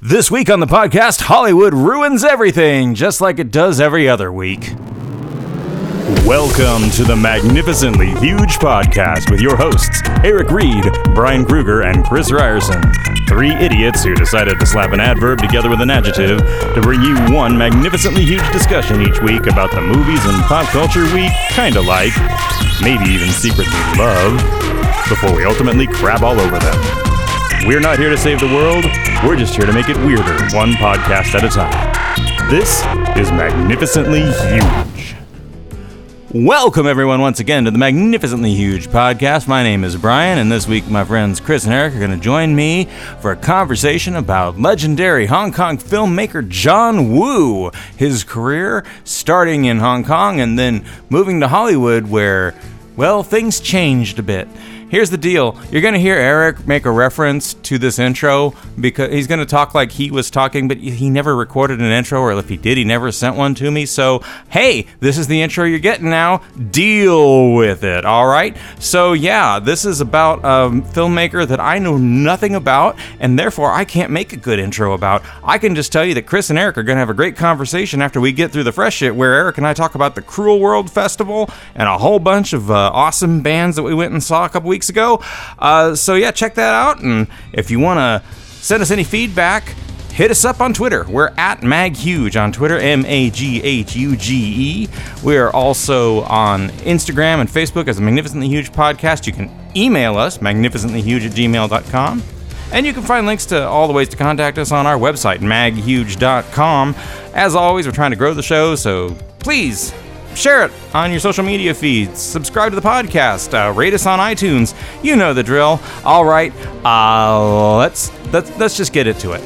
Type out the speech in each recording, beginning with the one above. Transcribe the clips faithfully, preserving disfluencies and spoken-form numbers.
This week on the podcast, Hollywood ruins everything, just like it does every other week. Welcome to the Magnificently Huge Podcast with your hosts, Eric Reed, Brian Kruger, and Chris Ryerson. Three idiots who decided to slap an adverb together with an adjective to bring you one magnificently huge discussion each week about the movies and pop culture we kinda like, maybe even secretly love, before we ultimately crap all over them. We're not here to save the world, we're just here to make it weirder, one podcast at a time. This is Magnificently Huge. Welcome, everyone, once again to the Magnificently Huge Podcast. My name is Brian, and this week my friends Chris and Eric are going to join me for a conversation about legendary Hong Kong filmmaker John Woo, his career starting in Hong Kong and then moving to Hollywood where, well, things changed a bit. Here's the deal. You're going to hear Eric make a reference to this intro because he's going to talk like he was talking, but he never recorded an intro, or if he did, he never sent one to me. So, hey, this is the intro you're getting now. Deal with it, all right? So, yeah, this is about a filmmaker that I know nothing about, and therefore I can't make a good intro about. I can just tell you that Chris and Eric are going to have a great conversation after we get through the fresh shit, where Eric and I talk about the Cruel World Festival and a whole bunch of uh, awesome bands that we went and saw a couple weeks ago. Uh, so yeah, check that out. And if you want to send us any feedback, hit us up on Twitter. We're at MagHuge on Twitter, M A G H U G E. We are also on Instagram and Facebook as the Magnificently Huge Podcast. You can email us, magnificentlyhuge at gmail dot com. And you can find links to all the ways to contact us on our website, maghuge dot com. As always, we're trying to grow the show, so please share it on your social media feeds. Subscribe to the podcast. Uh, rate us on iTunes. You know the drill. All right, uh, let's, let's let's just get it to it.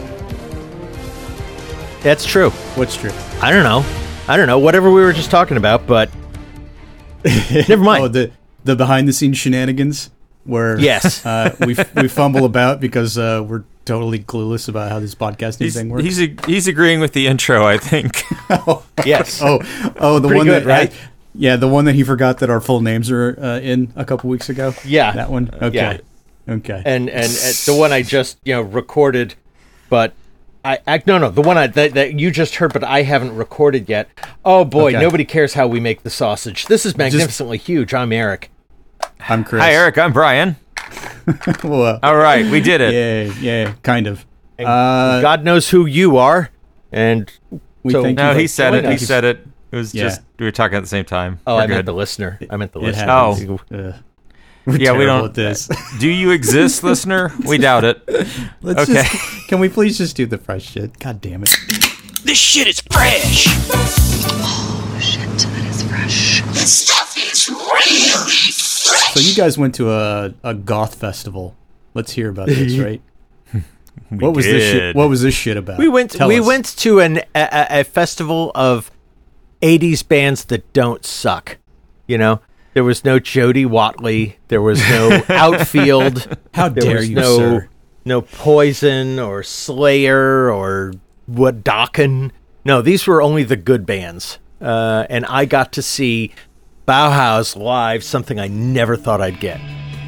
That's true. What's true? I don't know. I don't know. Whatever we were just talking about, but never mind. Oh, the the behind the scenes shenanigans where yes, uh, we we fumble about because uh, we're totally clueless about how this podcasting he's, thing works. He's he's agreeing with the intro, I think. oh, yes. Oh, oh, the Pretty one good, that right? I, yeah, the one that he forgot that our full names are uh, in a couple weeks ago. Yeah, that one. Okay, yeah. okay. And, and and the one I just you know recorded, but I, I no no the one I that, that you just heard, but I haven't recorded yet. Oh boy, okay. Nobody cares how we make the sausage. This is magnificently just, huge. I'm Eric. I'm Chris. Hi, Eric. I'm Brian. Well, all right, we did it. Yeah, yeah, kind of. Uh, God knows who you are, and we so, thank no, you he said it. Us. He said it. It was yeah. just we were talking at the same time. Oh, we're I good. meant the listener. I meant the it listener. Happens. Oh, uh, we're yeah, we don't. At this. Do you exist, listener? We doubt it. Let's okay, just, can we please just do the fresh shit? God damn it! This shit is fresh. Oh shit, that is fresh. This stuff is real. So you guys went to a, a goth festival. Let's hear about this, right? we what was did. this? Shit, what was this shit about? We went. Tell we us. went to an a, a festival of eighties bands that don't suck. You know, there was no Jody Watley. There was no Outfield. How there dare was you, no, sir? No Poison or Slayer or Wadockin. No, these were only the good bands, uh, and I got to see Bauhaus live, something I never thought I'd get.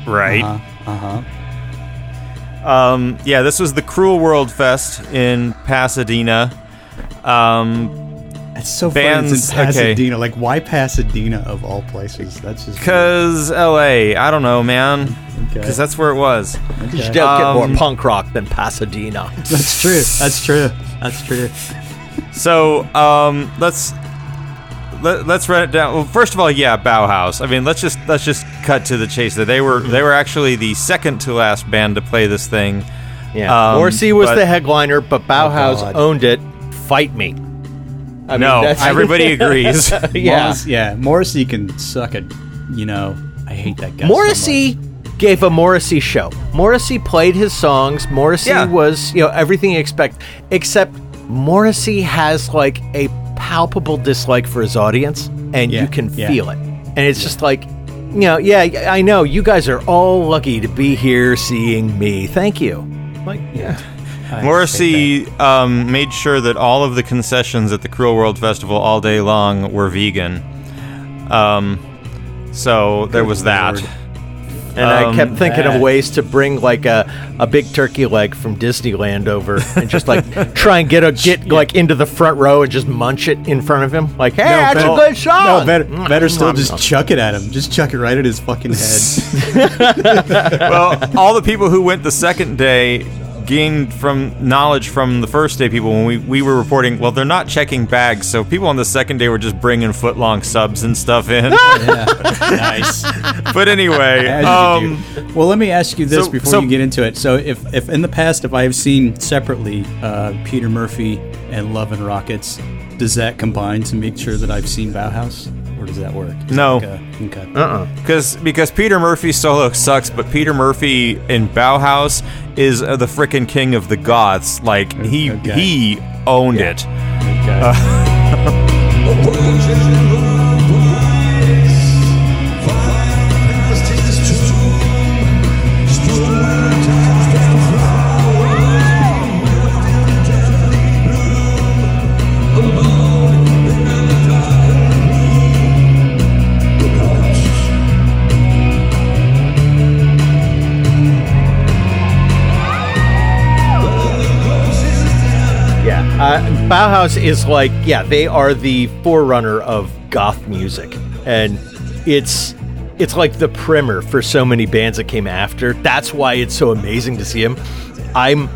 Right. Uh-huh. uh-huh. Um, yeah, this was the Cruel World Fest in Pasadena. Um, it's so bands, funny it's in Pasadena. Okay. Like, why Pasadena of all places? That's just... Because L A. I don't know, man. Because okay. that's where it was. Okay. You should um, get more punk rock than Pasadena. That's true. That's true. That's true. So, um, let's... Let, let's run it down. Well, first of all, yeah, Bauhaus. I mean, let's just let's just cut to the chase. That they were they were actually the second to last band to play this thing. Yeah, um, Morrissey was but, the headliner, but Bauhaus oh owned it. Fight me. I no, mean, that's, everybody agrees. yeah, Morris, yeah. Morrissey can suck it. You know, I hate that guy. Morrissey so gave a Morrissey show. Morrissey played his songs. Morrissey yeah. was you know everything you expect, except Morrissey has like a palpable dislike for his audience, and yeah, you can yeah. feel it. And it's yeah. just like, you know, yeah, I know you guys are all lucky to be here seeing me. Thank you. Like, yeah. I Morrissey um, made sure that all of the concessions at the Cruel World Festival all day long were vegan. Um, so there was that. And um, I kept thinking that. of ways to bring like a, a big turkey leg from Disneyland over and just like try and get a get like into the front row and just munch it in front of him. Like, hey, no, that's better, a good shot. No, better, better still, just chuck it at him. Just chuck it right at his fucking head. Well, all the people who went the second day gained from knowledge from the first day people when we, we were reporting, well, they're not checking bags, so people on the second day were just bringing foot-long subs and stuff in. Yeah. Nice. But anyway. Um, well, let me ask you this so, before so, you get into it. So if, if in the past, if I have seen separately uh, Peter Murphy and Love and Rockets, does that combine to make sure that I've seen Bauhaus? Or does that work? Does no. Like, uh, okay. Uh-uh. Because because Peter Murphy's solo sucks, but Peter Murphy in Bauhaus is uh, the frickin' king of the goths. Like, he okay. he owned yeah. it. Okay. Uh, Uh, Bauhaus is like, yeah, they are the forerunner of goth music, and it's it's like the primer for so many bands that came after. That's why it's so amazing to see him. I'm,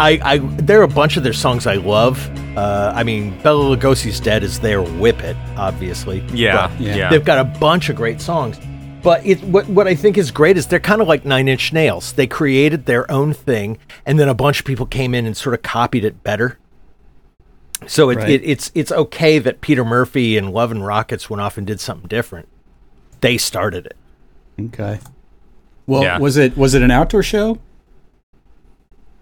I, I there are a bunch of their songs I love. Uh, I mean, Bela Lugosi's Dead is their Whip It, obviously. Yeah, yeah, yeah. They've got a bunch of great songs, but it what what I think is great is they're kind of like Nine Inch Nails. They created their own thing, and then a bunch of people came in and sort of copied it better. So it, right. it, it's it's okay that Peter Murphy and Love and Rockets went off and did something different. They started it. Okay. Well, yeah. was it was it an outdoor show?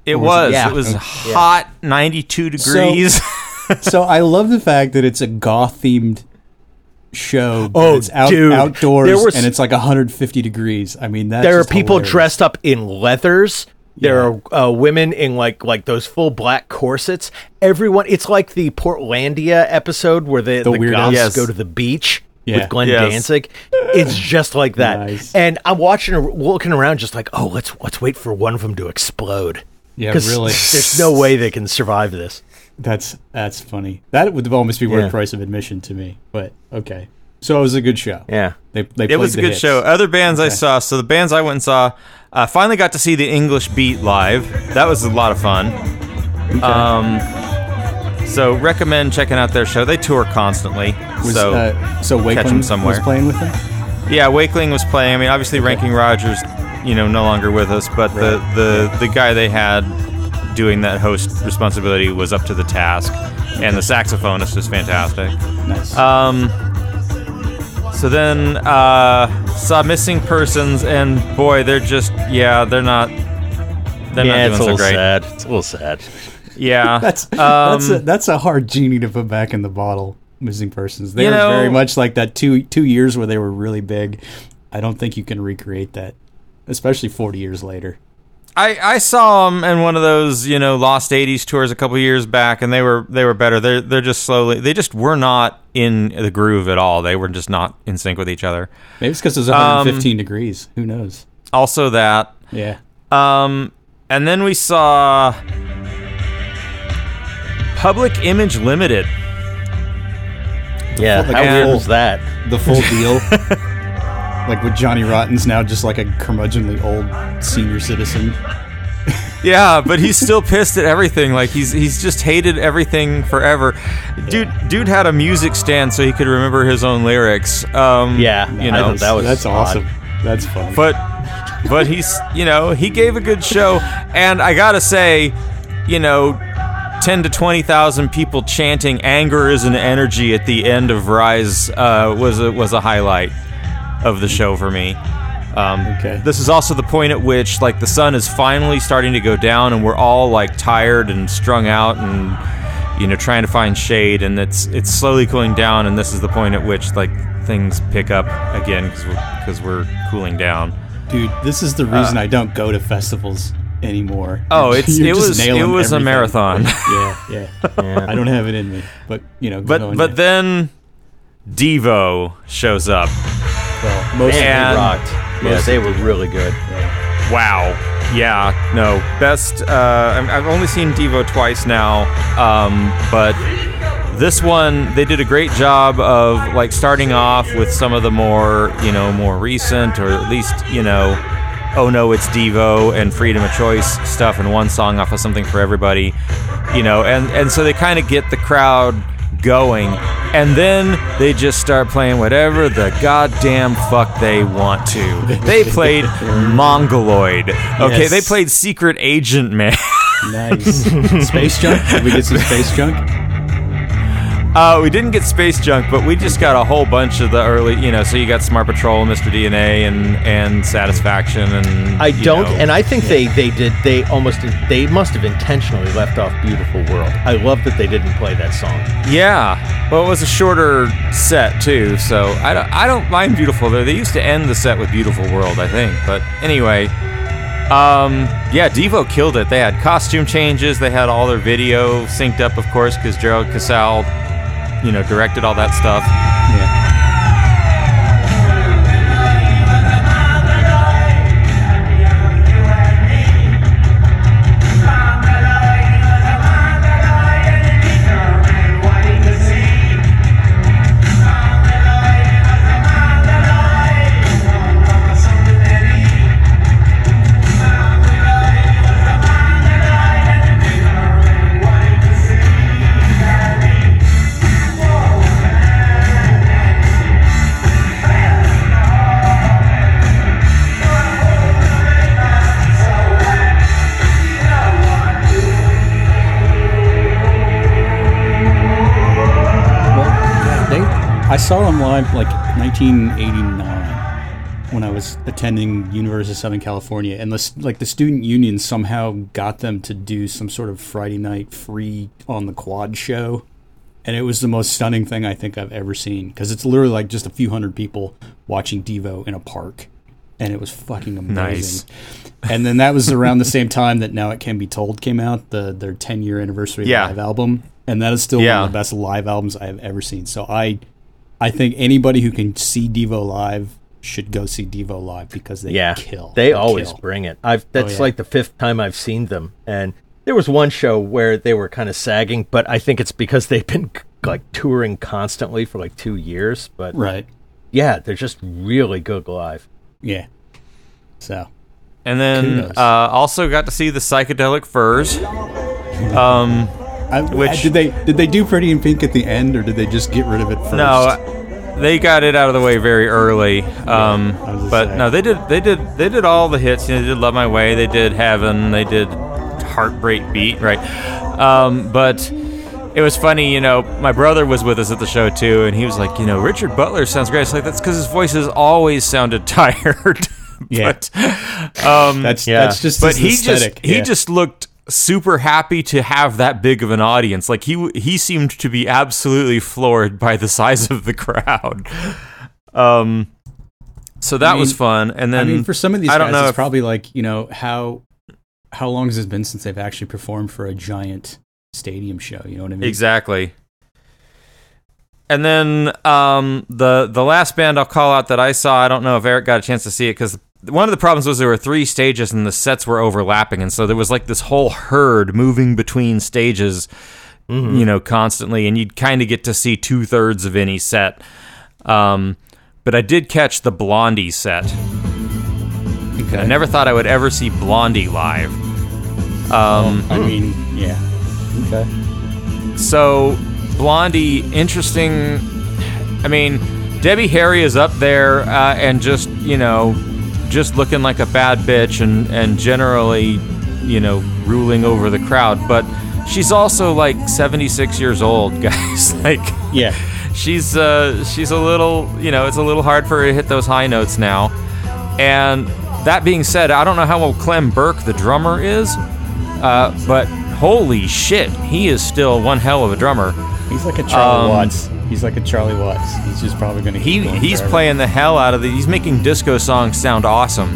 It was. was. It, yeah. it was okay. hot, yeah. ninety-two degrees. So, so I love the fact that it's a goth-themed show. Oh, it's out, dude. outdoors, was, and it's like one hundred fifty degrees. I mean, that's there are people hilarious. dressed up in leathers. There are uh, women in like like those full black corsets. Everyone, it's like the Portlandia episode where the, the, the goths yes. go to the beach yeah. with Glenn yes. Danzig. It's just like that. Nice. And I'm watching, looking around, just like, oh, let's let's wait for one of them to explode. Yeah, really. There's no way they can survive this. That's that's funny. That would almost be worth yeah. the price of admission to me. But okay, so it was a good show. Yeah, they they played it was a good hits. show. Other bands okay. I saw. So the bands I went and saw. I uh, finally got to see the English Beat live. That was a lot of fun. Okay. Um, so recommend checking out their show. They tour constantly. Was, so uh, so Wakeling was playing with them? Yeah, Wakeling was playing. I mean, obviously okay. Ranking Rogers, you know, no longer with us, but right. the, the, the guy they had doing that host responsibility was up to the task, and the saxophonist was fantastic. Nice. Um... So then, uh, saw Missing Persons, and boy, they're just, yeah, they're not, they're yeah, not doing so great. Yeah, it's a little sad. It's a little sad. Yeah. that's, um, that's, a, that's a hard genie to put back in the bottle, Missing Persons. They were know, very much like that two two years where they were really big. I don't think you can recreate that, especially forty years later. I, I saw them in one of those, you know, Lost eighties tours a couple years back, and they were they were better. They're, they're just slowly... They just were not in the groove at all. They were just not in sync with each other. Maybe it's because it was one hundred fifteen um, degrees. Who knows? Also that. Yeah. Um, and then we saw... Public Image Limited. Yeah, full, like, how weird was that? The full deal. Like with Johnny Rotten's now just like a curmudgeonly old senior citizen. Yeah, but he's still pissed at everything. Like he's he's just hated everything forever. Dude, yeah. dude had a music stand so he could remember his own lyrics. Um, yeah, you know that was that's odd. awesome. That's fun. But but he's you know he gave a good show, and I gotta say, you know. ten to twenty thousand people chanting "anger is an energy" at the end of Rise uh, was a, was a highlight of the show for me. Um, okay. This is also the point at which, like, the sun is finally starting to go down, and we're all like tired and strung out, and you know, trying to find shade. And it's it's slowly cooling down, and this is the point at which like things pick up again because because we're, we're cooling down. Dude, this is the reason uh, I don't go to festivals anymore. Oh, it's it was it was everything. a marathon. yeah, yeah, yeah. I don't have it in me, but you know. But but yet. Then Devo shows up. Well, mostly and, rocked. Mostly. Yeah, they were really good. Yeah. Wow. Yeah. No. Best. Uh, I've only seen Devo twice now, um, but this one they did a great job of like starting off with some of the more you know more recent or at least you know. Oh No, It's Devo and Freedom of Choice stuff and one song off of Something for Everybody, you know, and, and so they kind of get the crowd going, and then they just start playing whatever the goddamn fuck they want to. They played Mongoloid. Okay, yes. They played Secret Agent Man. Nice. Space Junk? Did we get some Space Junk? Uh, we didn't get Space Junk, but we just got a whole bunch of the early, you know, so you got Smart Patrol, Mister D N A, and, and Satisfaction, and, I don't, know. and I think yeah. they, they did, they almost, they must have intentionally left off Beautiful World. I love that they didn't play that song. Yeah. Well, it was a shorter set, too, so I don't, I don't mind Beautiful, though. They used to end the set with Beautiful World, I think, but anyway, um, yeah, Devo killed it. They had costume changes, they had all their video synced up, of course, because Gerald Casale, you know, directed all that stuff. Yeah. I saw them live like nineteen eighty-nine when I was attending University of Southern California, and the, like the student union somehow got them to do some sort of Friday night free on the quad show, and it was the most stunning thing I think I've ever seen, because it's literally like just a few hundred people watching Devo in a park, and it was fucking amazing. Nice. And then that was around the same time that Now It Can Be Told came out, the their ten-year anniversary yeah. live album, and that is still yeah. one of the best live albums I have ever seen. So I... I think anybody who can see Devo live should go see Devo live, because they yeah, kill. They, they always kill. bring it. I've That's oh, yeah. like the fifth time I've seen them. And there was one show where they were kind of sagging, but I think it's because they've been like touring constantly for like two years. But right. yeah, they're just really good live. Yeah. So. And then uh, also got to see the Psychedelic Furs. Um I, Which, did they did they do Pretty in Pink at the end, or did they just get rid of it first? No, they got it out of the way very early. Um, yeah, but saying. no, they did they did they did all the hits. You know, they did Love My Way, they did Heaven, they did Heartbreak Beat, right? Um, but it was funny, you know. My brother was with us at the show too, and he was like, you know, Richard Butler sounds great. It's like that's because his voice has always sounded tired. yeah, but, um, that's yeah. that's just but his he aesthetic. just yeah. he just looked. super happy to have that big of an audience. Like he he seemed to be absolutely floored by the size of the crowd. Um, so that I mean, was fun. And then I mean, for some of these I guys, don't know it's if, probably like you know how how long has it been since they've actually performed for a giant stadium show? You know what I mean? Exactly. And then um, the the last band I'll call out that I saw, I don't know if Eric got a chance to see it because. One of the problems was there were three stages and the sets were overlapping, and so there was like this whole herd moving between stages, mm-hmm. you know, constantly, and you'd kind of get to see two thirds of any set. Um, but I did catch the Blondie set. Okay. I never thought I would ever see Blondie live. Um, well, I mean, yeah. Okay. So Blondie, interesting. I mean, Debbie Harry is up there uh, and just you know. just looking like a bad bitch and, and generally, you know, ruling over the crowd. But she's also like seventy-six years old, guys. Like, yeah, she's uh, she's a little, you know, it's a little hard for her to hit those high notes now. And that being said, I don't know how old Clem Burke, the drummer, is, uh, but holy shit, he is still one hell of a drummer. He's like a Charlie um, Watts. He's like a Charlie Watts. He's just probably going to keep going He's forever. Playing the hell out of the... He's making disco songs sound awesome.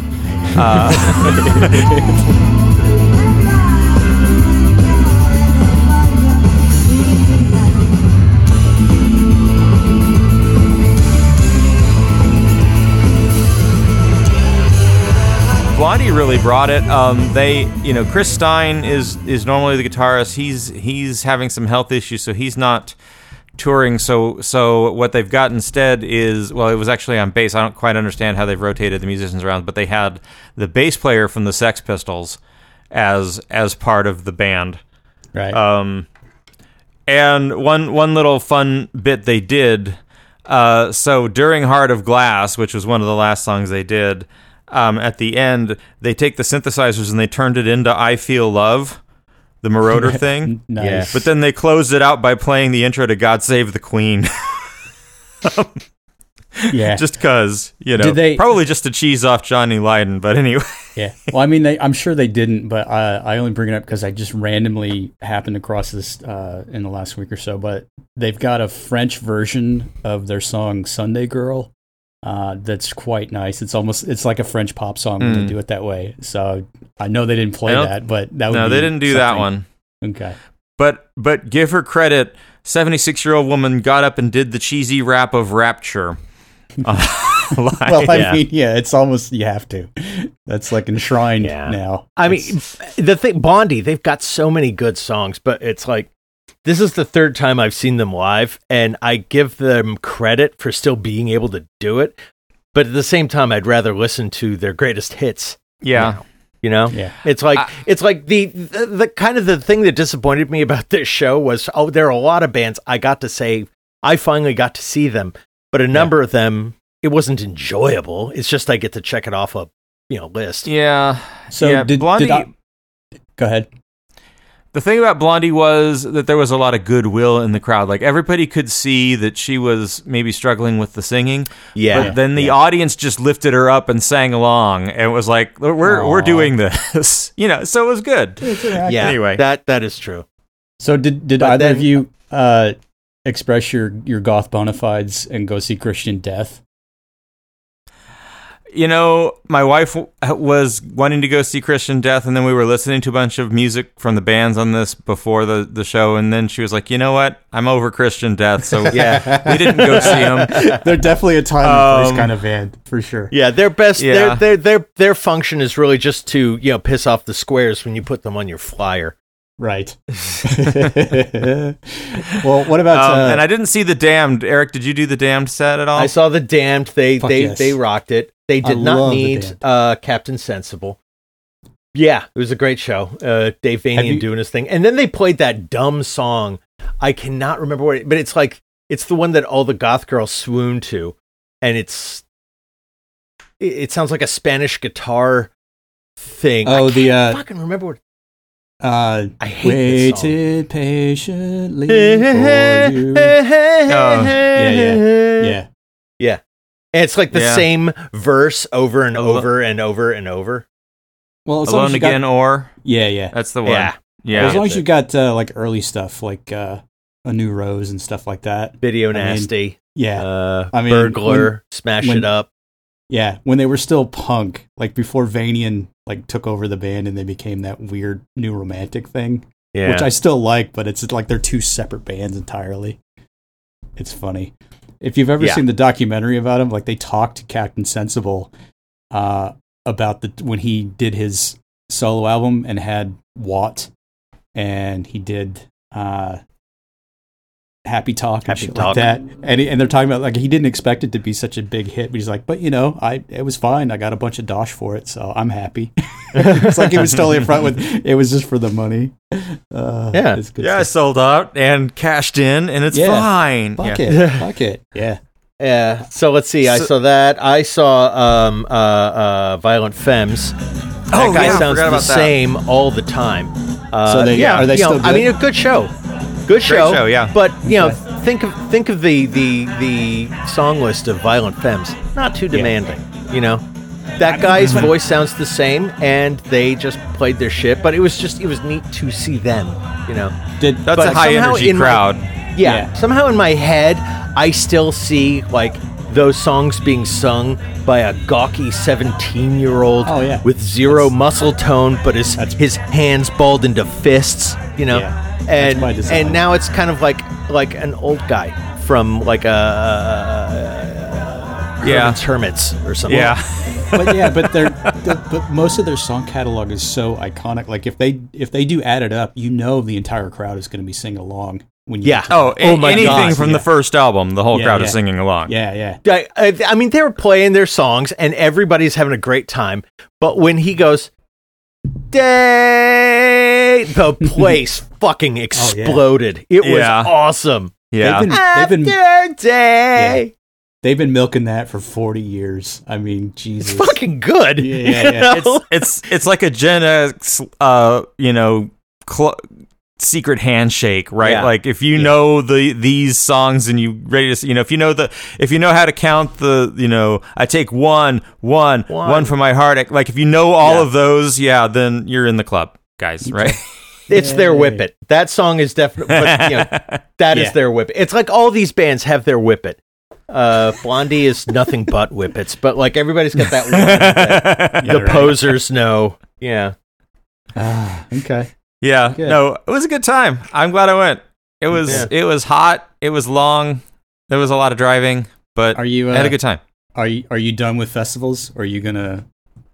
Uh, really brought it. Um, they, you know, Chris Stein is is normally the guitarist. He's he's having some health issues, so he's not touring. So so what they've got instead is, well, it was actually on bass. I don't quite understand how they've rotated the musicians around, but they had the bass player from the Sex Pistols as as part of the band. Right. Um, and one one little fun bit they did. Uh, so during Heart of Glass, which was one of the last songs they did, um, at the end, they take the synthesizers and they turned it into I Feel Love, the Marauder thing. Nice. Yeah. But then they closed it out by playing the intro to God Save the Queen. um, yeah. Just because, you know, they, probably just to cheese off Johnny Lydon, but anyway. Yeah. Well, I mean, they, I'm sure they didn't, but uh, I only bring it up because I just randomly happened across this uh, in the last week or so, but they've got a French version of their song Sunday Girl uh, that's quite nice. It's almost, it's like a French pop song mm. when they do it that way. So I know they didn't play that, but that would no, be No, they didn't do something. That one. Okay. But, but give her credit, seventy-six-year-old woman got up and did the cheesy rap of Rapture. Well, I yeah. mean, yeah, it's almost, you have to. That's like enshrined yeah. now. I it's... mean, the thing, Blondie, they've got so many good songs, but it's like, this is the third time I've seen them live, and I give them credit for still being able to do it. But at the same time, I'd rather listen to their greatest hits. Yeah. Now, you know, yeah. it's like, I, it's like the, the, the kind of the thing that disappointed me about this show was, oh, there are a lot of bands I got to say, I finally got to see them. But a number yeah. of them, it wasn't enjoyable. It's just I get to check it off a you know list. Yeah. So yeah, did Blondie? Did I, go ahead. The thing about Blondie was that there was a lot of goodwill in the crowd. Like everybody could see that she was maybe struggling with the singing. Yeah. But then the yeah. audience just lifted her up and sang along, and it was like, "We're Aww. we're doing this," you know. So it was good. Yeah. Anyway, that that is true. So did did but either then, of you? Uh, express your, your goth bona fides and go see Christian Death? You know, my wife w- was wanting to go see Christian Death, and then we were listening to a bunch of music from the bands on this before the, the show, and then she was like, you know what? I'm over Christian Death, so yeah, we didn't go see them. They're definitely a time and place um, kind of band, for sure. Yeah, their best, yeah. Their, their their their function is really just to, you know, piss off the squares when you put them on your flyer. Right. Well, what about? Um, uh, and I didn't see The Damned. Eric, did you do The Damned set at all? I saw The Damned. They Fuck they yes. they rocked it. They did I not need uh, Captain Sensible. Yeah, it was a great show. Uh, Dave Vanian you- doing his thing, and then they played that dumb song. I cannot remember what, it, but it's like it's the one that all the goth girls swoon to, and it's it, it sounds like a Spanish guitar thing. Oh, I can't the uh, fucking remember what. Uh, I hate waited patiently for you. Oh. Yeah, yeah, yeah, yeah. And it's like the yeah. same verse over and Al- over and over and over. Well, as Alone long as you Again got, or yeah, yeah, that's the one. Yeah, yeah. As long as you got uh, like early stuff, like uh, A New Rose and stuff like that. Video Nasty. I mean, yeah, uh, I mean, Burglar, when, Smash when, It Up. Yeah, when they were still punk, like before Vanian like took over the band and they became that weird new romantic thing, yeah. which I still like, but it's like they're two separate bands entirely. It's funny. If you've ever yeah. seen the documentary about him, like they talked to Captain Sensible uh, about the when he did his solo album and had Watt, and he did uh, Happy Talk and Happy shit Talk. Like that. And, he, and they're talking about like he didn't expect it to be such a big hit, but he's like, but you know, I it was fine. I got a bunch of dosh for it, so I'm happy. It's like he was totally in front with it was just for the money. Uh, yeah, it's good yeah, stuff. I sold out and cashed in, and it's yeah. fine. Fuck yeah. it, fuck it, yeah, yeah. So let's see. So, I saw that. I saw um, uh, uh, Violent Femmes. That oh, guy yeah, sounds the that. same all the time. Uh, so they, yeah, are they still? Know, good? I mean, a good show. Good show, show, yeah. But you know, okay. think of think of the, the the song list of Violent Femmes. Not too demanding, yeah. you know. That guy's voice sounds the same, and they just played their shit. But it was just it was neat to see them, you know. Did, that's but a high energy crowd. My, yeah, yeah. Somehow in my head, I still see like those songs being sung by a gawky seventeen-year-old oh, yeah. with zero that's, muscle tone, but his his hands balled into fists, you know. Yeah. And and now it's kind of like like an old guy from like a uh, yeah Hermits or something. Yeah, but yeah, but they're the, but most of their song catalog is so iconic. Like if they if they do add it up, you know the entire crowd is going to be singing along. When you yeah. Oh, oh my anything gosh. From yeah. the first album, the whole yeah, crowd yeah. is singing along. Yeah, yeah. I, I, I mean, they were playing their songs and everybody's having a great time. But when he goes, "Day," the place fucking exploded. Oh, yeah. It was yeah. awesome. Yeah. They've been, they've been, After day. Yeah. They've been milking that for forty years. I mean, Jesus. It's fucking good. Yeah, yeah, yeah. It's, it's it's like a Gen X, uh, you know, cl- secret handshake, right? Yeah. Like if you yeah. know the these songs and you ready to, you know, if you know the if you know how to count the, you know, I take one, one, one, one for my heart. Like if you know all yeah. of those, yeah, then you're in the club, guys, right? It's Yay. Their Whip It. That song is definitely, you know, that yeah. is their Whip It. It's like all these bands have their Whip It. Uh, Blondie is nothing but whippets, but like everybody's got that one that yeah, the right. posers know. Yeah. Uh, okay. Yeah. Good. No, it was a good time. I'm glad I went. It was yeah. it was hot. It was long. There was a lot of driving, but are you uh, I had a good time. Are you are you done with festivals? Or are you gonna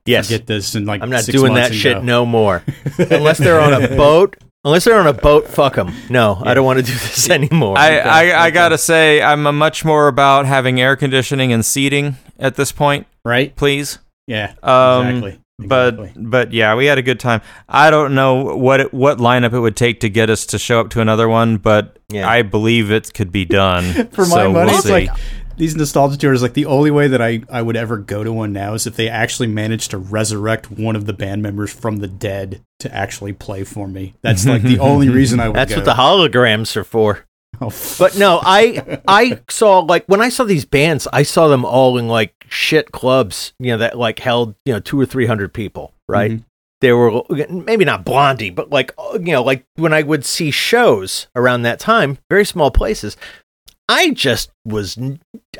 yes. forget this in like I'm not six doing that shit go? No more. Unless they're on a boat. Unless they're on a boat, fuck them. No, yeah. I don't want to do this anymore. I, okay. I, I okay. gotta say, I'm a much more about having air conditioning and seating at this point. Right? Please. Yeah. Um, exactly. But exactly. but yeah, we had a good time. I don't know what it, what lineup it would take to get us to show up to another one, but yeah. I believe it could be done. For my so money, we'll it's see. Like these nostalgia tours. Like the only way that I, I would ever go to one now is if they actually managed to resurrect one of the band members from the dead to actually play for me. That's like the only reason I would. That's go. What the holograms are for. Oh. But no, I I saw like when I saw these bands, I saw them all in like shit clubs, you know, that like held, you know, two or three hundred people, right? Mm-hmm. They were maybe not Blondie, but like, you know, like when I would see shows around that time, very small places. I just was,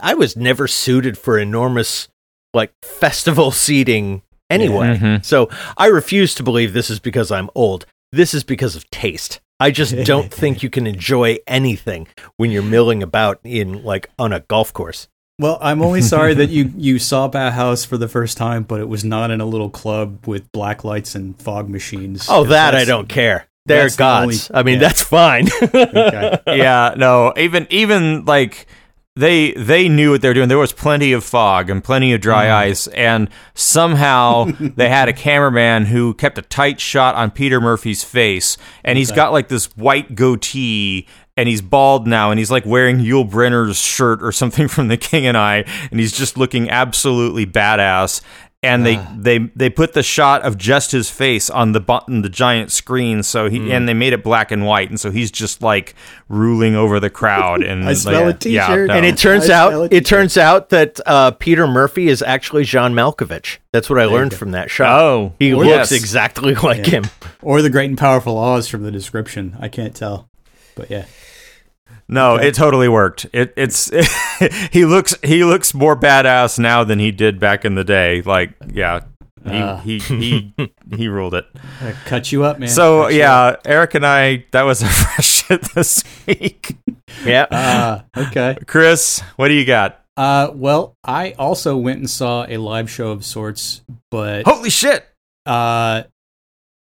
I was never suited for enormous, like, festival seating anyway. Mm-hmm. So I refuse to believe this is because I'm old. This is because of taste. I just don't think you can enjoy anything when you're milling about in, like, on a golf course. Well, I'm only sorry that you, you saw Bauhaus for the first time, but it was not in a little club with black lights and fog machines. Oh, that I don't care. They're that's gods. The only, I mean, yeah. that's fine. okay. Yeah, no, even even like they they knew what they were doing. There was plenty of fog and plenty of dry mm. ice, and somehow they had a cameraman who kept a tight shot on Peter Murphy's face, and okay. he's got like this white goatee, and he's bald now, and he's like wearing Yul Brynner's shirt or something from The King and I, and he's just looking absolutely badass. And they, ah. they they put the shot of just his face on the button, the giant screen. So he mm. and they made it black and white, and so he's just like ruling over the crowd. And I smell like, a T-shirt. Yeah, no. And it turns I out it turns out that uh, Peter Murphy is actually John Malkovich. That's what I there learned from that shot. Oh, he or looks yes. exactly like yeah. him. Or the Great and Powerful Oz from the description. I can't tell, but yeah. No, okay. it totally worked. It it's it, he looks he looks more badass now than he did back in the day. Like, yeah, he uh. he, he, he ruled it. I cut you up, man. So cut yeah, Eric and I, that was a fresh shit this week. Yeah. Uh, okay. Chris, what do you got? Uh, well, I also went and saw a live show of sorts, but holy shit! Uh,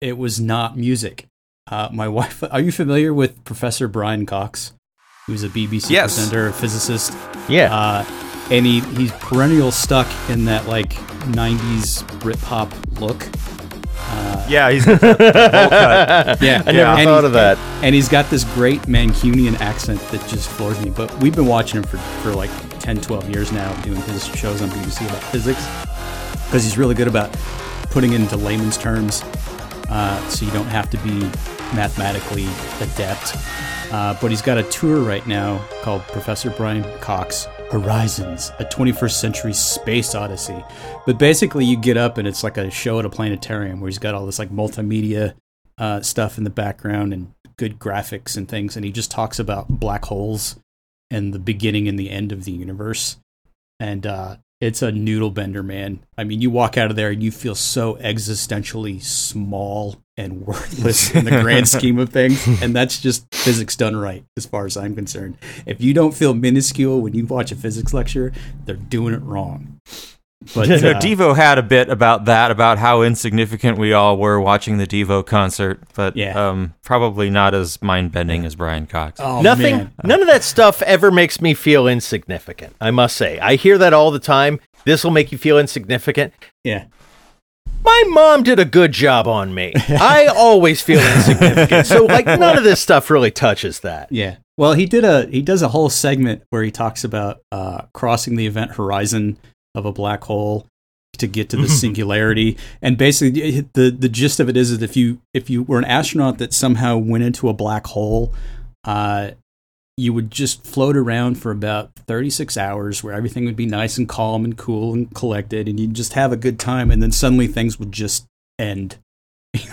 it was not music. Uh, my wife. Are you familiar with Professor Brian Cox? He was a B B C yes. presenter, a physicist. Yeah. Uh, and he, he's perennial stuck in that, like, nineties Britpop look. Uh, yeah, he's got the, the whole cut. Yeah. I never yeah. thought of that. And, and he's got this great Mancunian accent that just floors me. But we've been watching him for, for like, ten, twelve years now, doing his shows on B B C about physics. Because he's really good about putting it into layman's terms, uh, so you don't have to be mathematically adept. Uh, but he's got a tour right now called Professor Brian Cox Horizons, a twenty-first century space odyssey. But basically you get up and it's like a show at a planetarium where he's got all this like multimedia uh, stuff in the background and good graphics and things. And he just talks about black holes and the beginning and the end of the universe. And uh, it's a noodle bender, man. I mean, you walk out of there and you feel so existentially small and worthless in the grand scheme of things. And that's just physics done right, as far as I'm concerned. If you don't feel minuscule when you watch a physics lecture, they're doing it wrong. But uh, Devo had a bit about that, about how insignificant we all were watching the Devo concert, but yeah. um, probably not as mind-bending as Brian Cox. Oh, Nothing, man. None of that stuff ever makes me feel insignificant, I must say. I hear that all the time. This will make you feel insignificant. Yeah. My mom did a good job on me. I always feel insignificant. So, like, none of this stuff really touches that. Yeah. Well, he did a he does a whole segment where he talks about uh, crossing the event horizon of a black hole to get to the singularity. And basically the, the gist of it is that if you if you were an astronaut that somehow went into a black hole, uh, you would just float around for about thirty-six hours where everything would be nice and calm and cool and collected, and you'd just have a good time, and then suddenly things would just end.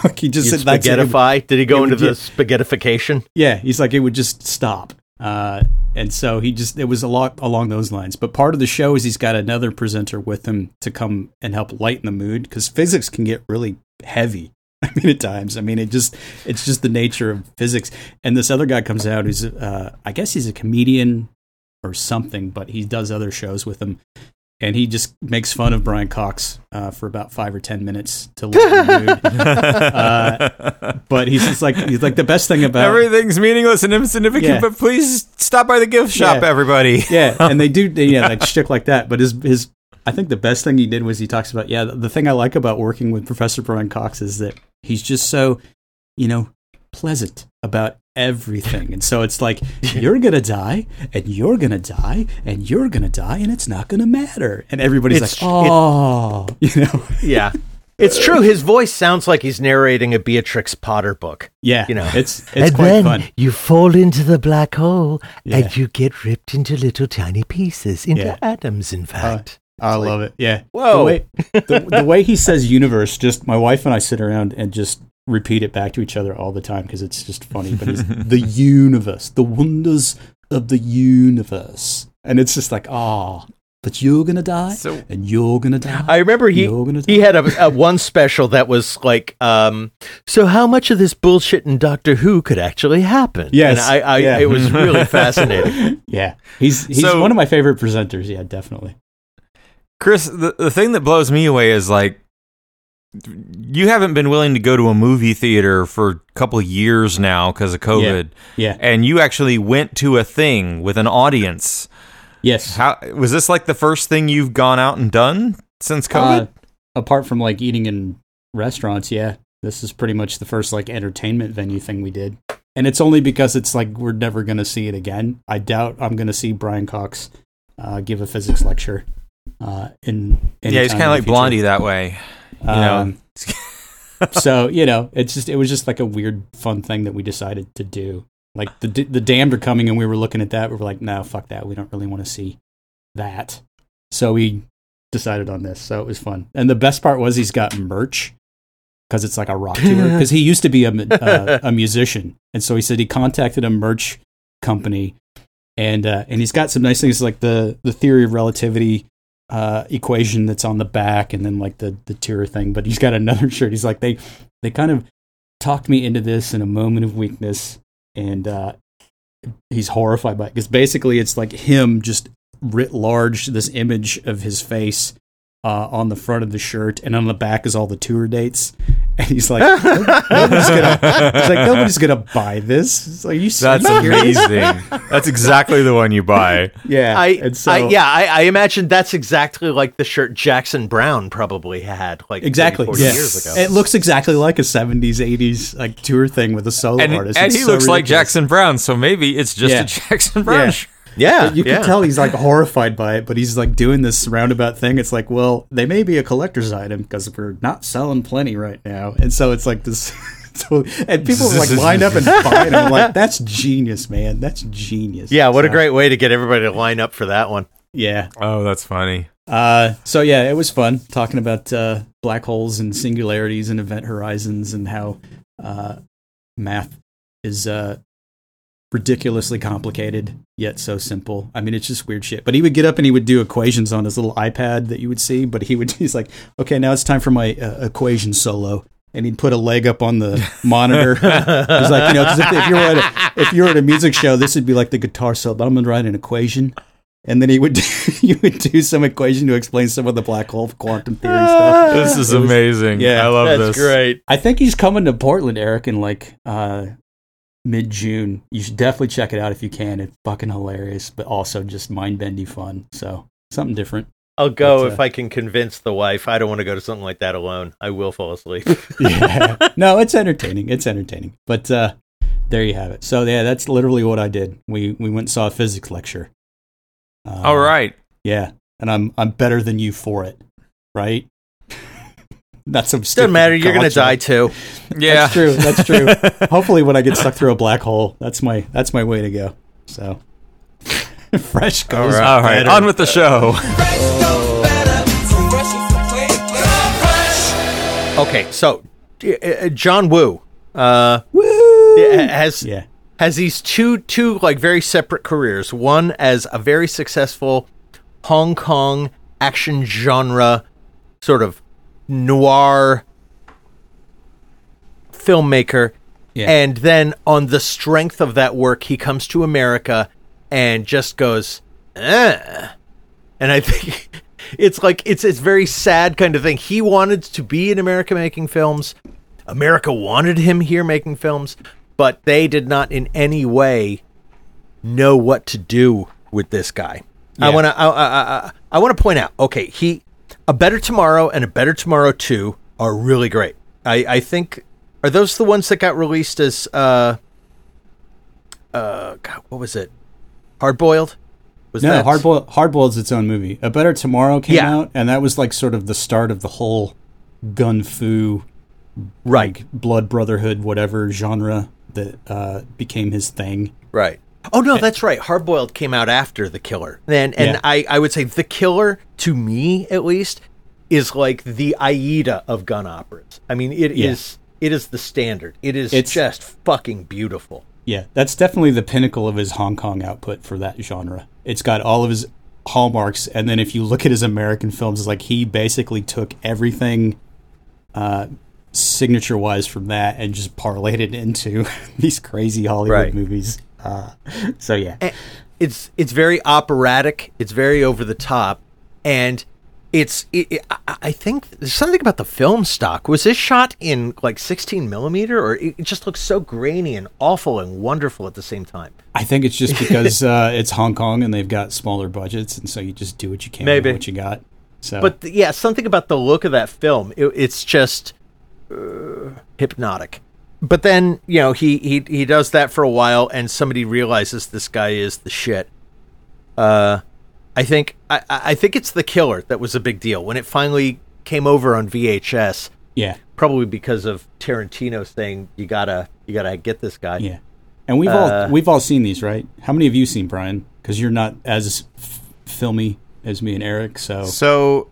Like he just said, spaghettify? Would, Did he go into would, the spaghettification? Yeah, he's like, it would just stop. Uh, and so he just, it was a lot along those lines. But part of the show is he's got another presenter with him to come and help lighten the mood, because physics can get really heavy. I mean, at times, I mean, it just, it's just the nature of physics. And this other guy comes out who's, uh, I guess he's a comedian or something, but he does other shows with him. And he just makes fun of Brian Cox uh, for about five or ten minutes to lighten the mood. Uh, but he's just like, he's like the best thing about everything's meaningless and insignificant. Yeah. But please stop by the gift shop, yeah. everybody. Yeah, and they do, they, yeah, like shtick like that. But his his, I think the best thing he did was he talks about, yeah, the, the thing I like about working with Professor Brian Cox is that he's just so, you know, pleasant about everything. And so it's like, you're gonna die and you're gonna die and you're gonna die and it's not gonna matter, and everybody's it's, like oh it, you know. Yeah, it's true. His voice sounds like he's narrating a Beatrix Potter book. Yeah, you know, it's it's and quite then fun. You fall into the black hole, yeah. and you get ripped into little tiny pieces, into yeah. atoms, in fact. uh, I like, love it. Yeah. Whoa. The way, the, the way he says universe, just my wife and I sit around and just repeat it back to each other all the time because it's just funny. But it's the universe, the wonders of the universe, and it's just like, ah, oh, but you're gonna die, so, and you're gonna die. I remember he he had a, a one special that was like, um, so how much of this bullshit in Doctor Who could actually happen? Yes, and I, I yeah. it was really fascinating. Yeah, he's he's so, one of my favorite presenters. Yeah, definitely. Chris, the the thing that blows me away is like, you haven't been willing to go to a movie theater for a couple of years now because of COVID. Yeah, yeah. And you actually went to a thing with an audience. Yes. How was this like the first thing you've gone out and done since COVID? Uh, apart from like eating in restaurants, yeah. This is pretty much the first like entertainment venue thing we did. And it's only because it's like we're never going to see it again. I doubt I'm going to see Brian Cox uh, give a physics lecture. Uh, in, in yeah, he's kind of like Blondie that way. You know. Um, so, you know, it's just it was just like a weird, fun thing that we decided to do. Like the the Damned are coming, and we were looking at that. We were like, no, fuck that. We don't really want to see that. So we decided on this. So it was fun. And the best part was he's got merch because it's like a rock tour. Because he used to be a uh, a musician, and so he said he contacted a merch company, and uh, and he's got some nice things like the the theory of relativity. Uh, equation that's on the back, and then like the the tour thing. But he's got another shirt. He's like, they they kind of talked me into this in a moment of weakness, and uh, he's horrified by it because basically it's like him just writ large, this image of his face uh, on the front of the shirt, and on the back is all the tour dates. And he's like, nobody's gonna, he's like, nobody's gonna buy this. Like, you that's serious? Amazing. That's exactly the one you buy. Yeah, I, and so, I yeah, I, I imagine that's exactly like the shirt Jackson Brown probably had, like exactly forty yes. years ago. It looks exactly like a seventies, eighties like tour thing with a solo and, artist, and it's he so looks ridiculous. Like Jackson Brown. So maybe it's just yeah. a Jackson Brown. Yeah. shirt. Yeah, but you can yeah. tell he's like horrified by it, but he's like doing this roundabout thing. It's like, well, they may be a collector's item because we're not selling plenty right now, and so it's like this. So, and people like line up and buy it. I'm like, that's genius, man. That's genius. Yeah, what so, a great way to get everybody to line up for that one. Yeah. Oh, that's funny. Uh, so yeah, it was fun talking about uh, black holes and singularities and event horizons and how uh, math is. Uh, ridiculously complicated yet so simple. I mean, it's just weird shit. But he would get up and he would do equations on his little iPad that you would see, but he would he's like, okay, now it's time for my uh, equation solo, and he'd put a leg up on the monitor. He's like, you know, because if, if you were at a, if you were at a music show, this would be like the guitar solo, but I'm gonna write an equation And then he would you would do some equation to explain some of the black hole quantum theory stuff. This is was, amazing. Yeah, I love that's this. That's great. I think he's coming to Portland, Eric, in like uh, mid-June. You should definitely check it out if you can. It's fucking hilarious, but also just mind-bendy fun. So something different. I'll go but, if uh, I can convince the wife. I don't want to go to something like that alone. I will fall asleep. Yeah. No, it's entertaining. It's entertaining. But uh, there you have it. So yeah, that's literally what I did. We we went and saw a physics lecture. Uh, All right. Yeah, and I'm I'm better than you for it, right? That's some stupid. Doesn't matter. You're gonna die too. Yeah, that's true. That's true. Hopefully, when I get stuck through a black hole, that's my that's my way to go. So, fresh goes. All right, all right. On with the show. Okay, so uh, John Woo, uh, Woo has yeah. has these two two like very separate careers. One as a very successful Hong Kong action genre sort of noir filmmaker. Yeah. And then on the strength of that work, he comes to America and just goes, eh. And I think it's like, it's it's very sad kind of thing. He wanted to be in America making films. America wanted him here making films. But they did not in any way know what to do with this guy. Yeah. I want to I, I, I, I want to point out, okay, he A Better Tomorrow and A Better Tomorrow two are really great. I, I think, are those the ones that got released as, uh, uh, God, what was it? Hard Boiled? Was no, that? Hard Boiled, Hard Boiled's its own movie. A Better Tomorrow came yeah. out, and that was like sort of the start of the whole gun-fu, right, like, blood brotherhood, whatever genre that uh, became his thing. Right. Oh, no, that's right. Hard Boiled came out after The Killer. And, and yeah. I, I would say The Killer, to me at least, is like the Aida of gun operas. I mean, it yeah. is it is the standard. It is it's, just fucking beautiful. Yeah, that's definitely the pinnacle of his Hong Kong output for that genre. It's got all of his hallmarks. And then if you look at his American films, it's like he basically took everything uh, signature-wise from that and just parlayed it into these crazy Hollywood right. movies. Uh, so yeah, and it's it's very operatic. It's very over the top, and it's it, it, I, I think there's something about the film stock. Was this shot in like sixteen millimeter, or it, it just looks so grainy and awful and wonderful at the same time? I think it's just because uh, it's Hong Kong and they've got smaller budgets, and so you just do what you can with what you got. So, but the, yeah, something about the look of that film. It, it's just uh, hypnotic. But then, you know, he, he he does that for a while, and somebody realizes this guy is the shit. Uh, I think I, I think it's The Killer that was a big deal when it finally came over on V H S. Yeah, probably because of Tarantino saying you gotta you gotta get this guy. Yeah, and we've uh, all we've all seen these, right? How many have you seen, Brian? Because you're not as f- filmy as me and Eric, so so.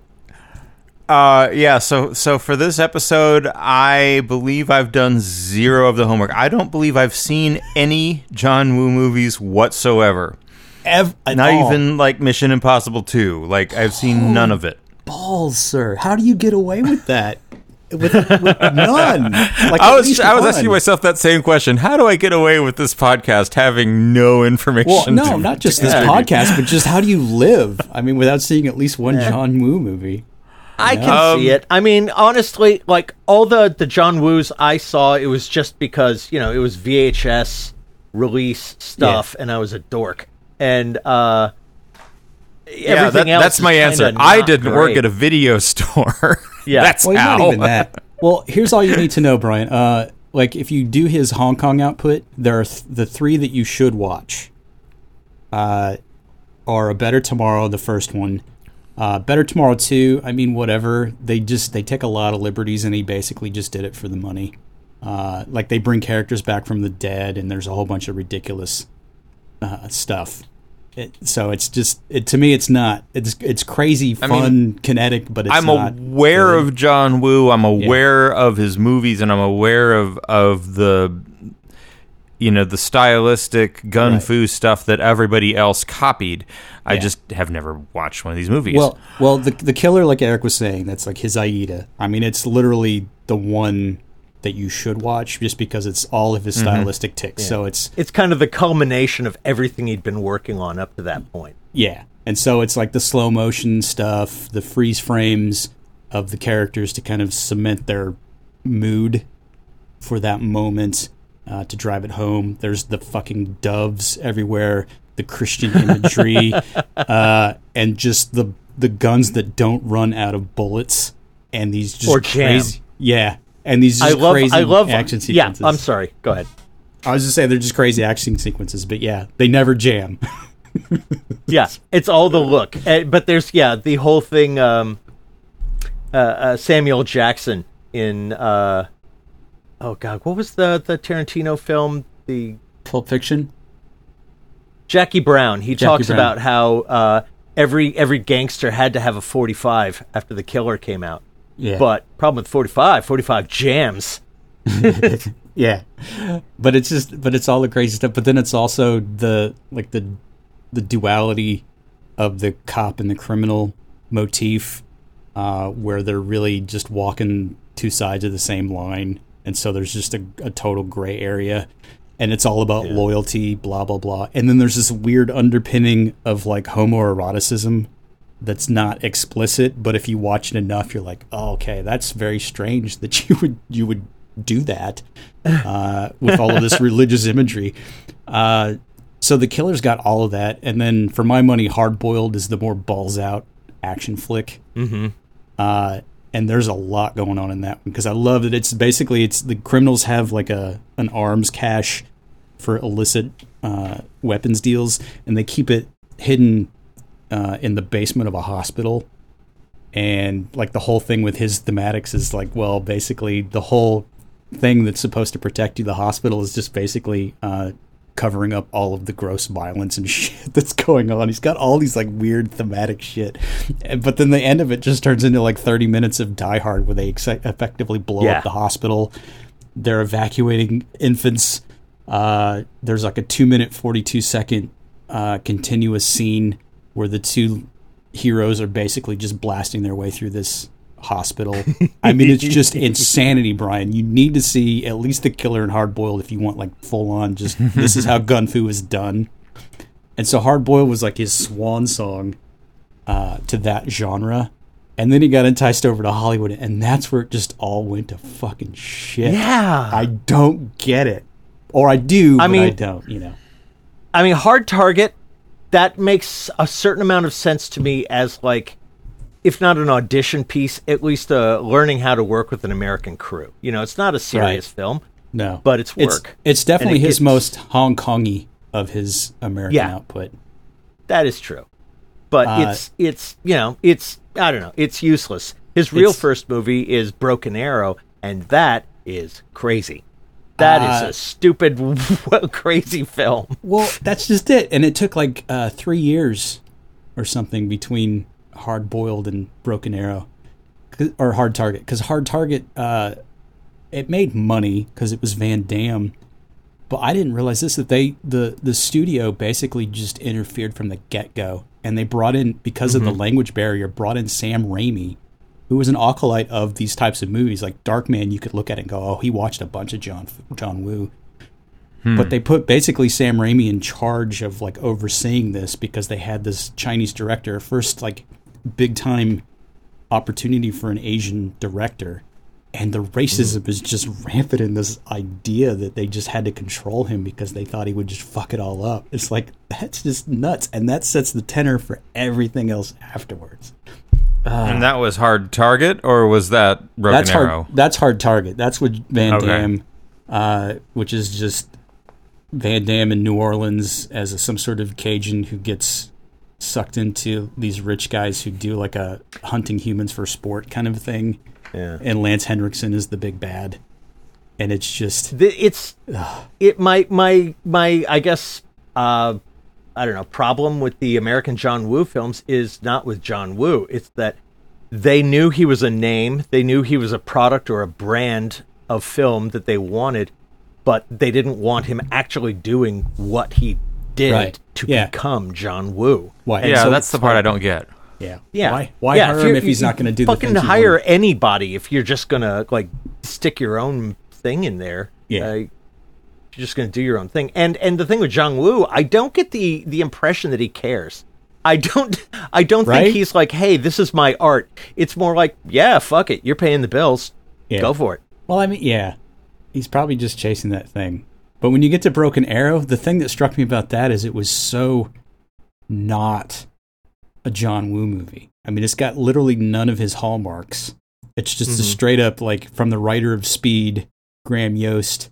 Uh, yeah, so so for this episode, I believe I've done zero of the homework. I don't believe I've seen any John Woo movies whatsoever. Ev- Not all. Even, like, Mission Impossible two. Like, I've seen oh, none of it. Balls, sir. How do you get away with that? With, with none. Like, I was I was asking myself that same question. How do I get away with this podcast having no information? Well, no, not just this podcast, but just how do you live? I mean, without seeing at least one yeah. John Woo movie. I can um, see it. I mean, honestly, like, all the, the John Woos I saw, it was just because, you know, it was V H S release stuff, yeah. and I was a dork. And uh, yeah, everything that, else that's my answer. I didn't great. work at a video store. Yeah. That's well, how. Not even that. Well, here's all you need to know, Brian. Uh, like, if you do his Hong Kong output, there are th- the three that you should watch uh, are A Better Tomorrow, the first one. Uh, Better Tomorrow two, I mean, whatever. They just, they take a lot of liberties, and he basically just did it for the money. Uh, like, they bring characters back from the dead, and there's a whole bunch of ridiculous uh, stuff. It, so it's just, it, to me, it's not, it's it's crazy, fun, I mean, kinetic, but it's I'm not. I'm aware really. of John Woo. I'm aware yeah. of his movies, and I'm aware of, of the, you know, the stylistic gun right. fu stuff that everybody else copied. I yeah. just have never watched one of these movies. Well, well, the the Killer, like Eric was saying, that's like his Aida. I mean, it's literally the one that you should watch just because it's all of his stylistic mm-hmm. ticks. Yeah. So it's it's kind of the culmination of everything he'd been working on up to that point. Yeah, And so it's like the slow motion stuff, the freeze frames of the characters to kind of cement their mood for that moment, uh, to drive it home. There's the fucking doves everywhere, the Christian imagery, uh, and just the the guns that don't run out of bullets, and these just or crazy, yeah, and these just I love, crazy I love, action sequences. Yeah, I'm sorry. Go ahead. I was just saying they're just crazy action sequences, but yeah, they never jam. Yeah, it's all the look, but there's yeah the whole thing. Um, uh, uh, Samuel Jackson in uh, oh god, what was the the Tarantino film? The Pulp Fiction. Jackie Brown, he Jackie talks Brown. about how uh, every every gangster had to have a forty-five after The Killer came out. Yeah. But problem with forty-five, forty-five jams. Yeah. But it's just but it's all the crazy stuff, but then it's also the like the the duality of the cop and the criminal motif, uh, where they're really just walking two sides of the same line, and so there's just a, a total gray area. And it's all about yeah. loyalty, blah, blah, blah. And then there's this weird underpinning of like homoeroticism that's not explicit. But if you watch it enough, you're like, oh, okay, that's very strange that you would you would do that uh, with all of this religious imagery. Uh, so The Killer's got all of that. And then for my money, Hard Boiled is the more balls out action flick. Mm-hmm. Uh, and there's a lot going on in that one because I love that it's basically it's the criminals have like a an arms cache for illicit uh, weapons deals, and they keep it hidden uh, in the basement of a hospital. And like the whole thing with his thematics is like, well, basically the whole thing that's supposed to protect you, the hospital, is just basically uh, covering up all of the gross violence and shit that's going on. He's got all these like weird thematic shit, but then the end of it just turns into like thirty minutes of Die Hard where they ex- effectively blow yeah. up the hospital. They're evacuating infants. Uh, there's like a two minute, forty-two second uh, continuous scene where the two heroes are basically just blasting their way through this hospital. I mean, it's just insanity, Brian. You need to see at least The Killer and Hard Boiled if you want like full on just this is how gun fu is done. And so Hard Boiled was like his swan song uh, to that genre. And then he got enticed over to Hollywood, and that's where it just all went to fucking shit. Yeah. I don't get it. Or I do, I but mean, I don't, you know. I mean, Hard Target, that makes a certain amount of sense to me as like, if not an audition piece, at least uh, learning how to work with an American crew. You know, it's not a serious right. film. No. But it's work. It's, it's definitely it, his it's, most Hong Kong-y of his American yeah, output. That is true. But uh, it's, it's you know, it's, I don't know, it's useless. His real first movie is Broken Arrow, and that is crazy. That uh, is a stupid, crazy film. Well, that's just it. And it took like uh, three years or something between Hard Boiled and Broken Arrow, or Hard Target, because Hard Target uh it made money because it was Van Damme, but I didn't realize this, that they the the studio basically just interfered from the get-go, and they brought in, because mm-hmm. of the language barrier, brought in Sam Raimi, who was an acolyte of these types of movies like Darkman. You could look at it and go, oh, he watched a bunch of John John Woo. Hmm. But they put basically Sam Raimi in charge of like overseeing this because they had this Chinese director, first like big time opportunity for an Asian director, and the racism is just rampant in this idea that they just had to control him because they thought he would just fuck it all up. It's like, that's just nuts, and that sets the tenor for everything else afterwards. Uh, and that was Hard Target, or was that Broken that's Arrow? Hard, that's Hard Target. That's what Van okay. Damme, uh, which is just Van Damme in New Orleans as a, some sort of Cajun who gets sucked into these rich guys who do like a hunting humans for sport kind of thing. Yeah. And Lance Henriksen is the big bad. And it's just, it's, ugh. it, my, my, my, I guess, uh, I don't know, problem with the American John Woo films is not with John Woo. It's that they knew he was a name. They knew he was a product or a brand of film that they wanted, but they didn't want him actually doing what he did right. to yeah. become John Woo. Why? Yeah, so that's the part I don't get. Yeah. yeah. Why Why yeah, hire if him if he's not going to do the things you fucking hire anybody if you're just going to, like, stick your own thing in there. Yeah. Uh, you're just going to do your own thing. And and the thing with John Woo, I don't get the, the impression that he cares. I don't I don't right? think he's like, hey, this is my art. It's more like, yeah, fuck it. You're paying the bills. Yeah. Go for it. Well, I mean, yeah. He's probably just chasing that thing. But when you get to Broken Arrow, the thing that struck me about that is it was so not a John Woo movie. I mean, it's got literally none of his hallmarks. It's just mm-hmm. a straight up, like, from the writer of Speed, Graham Yost,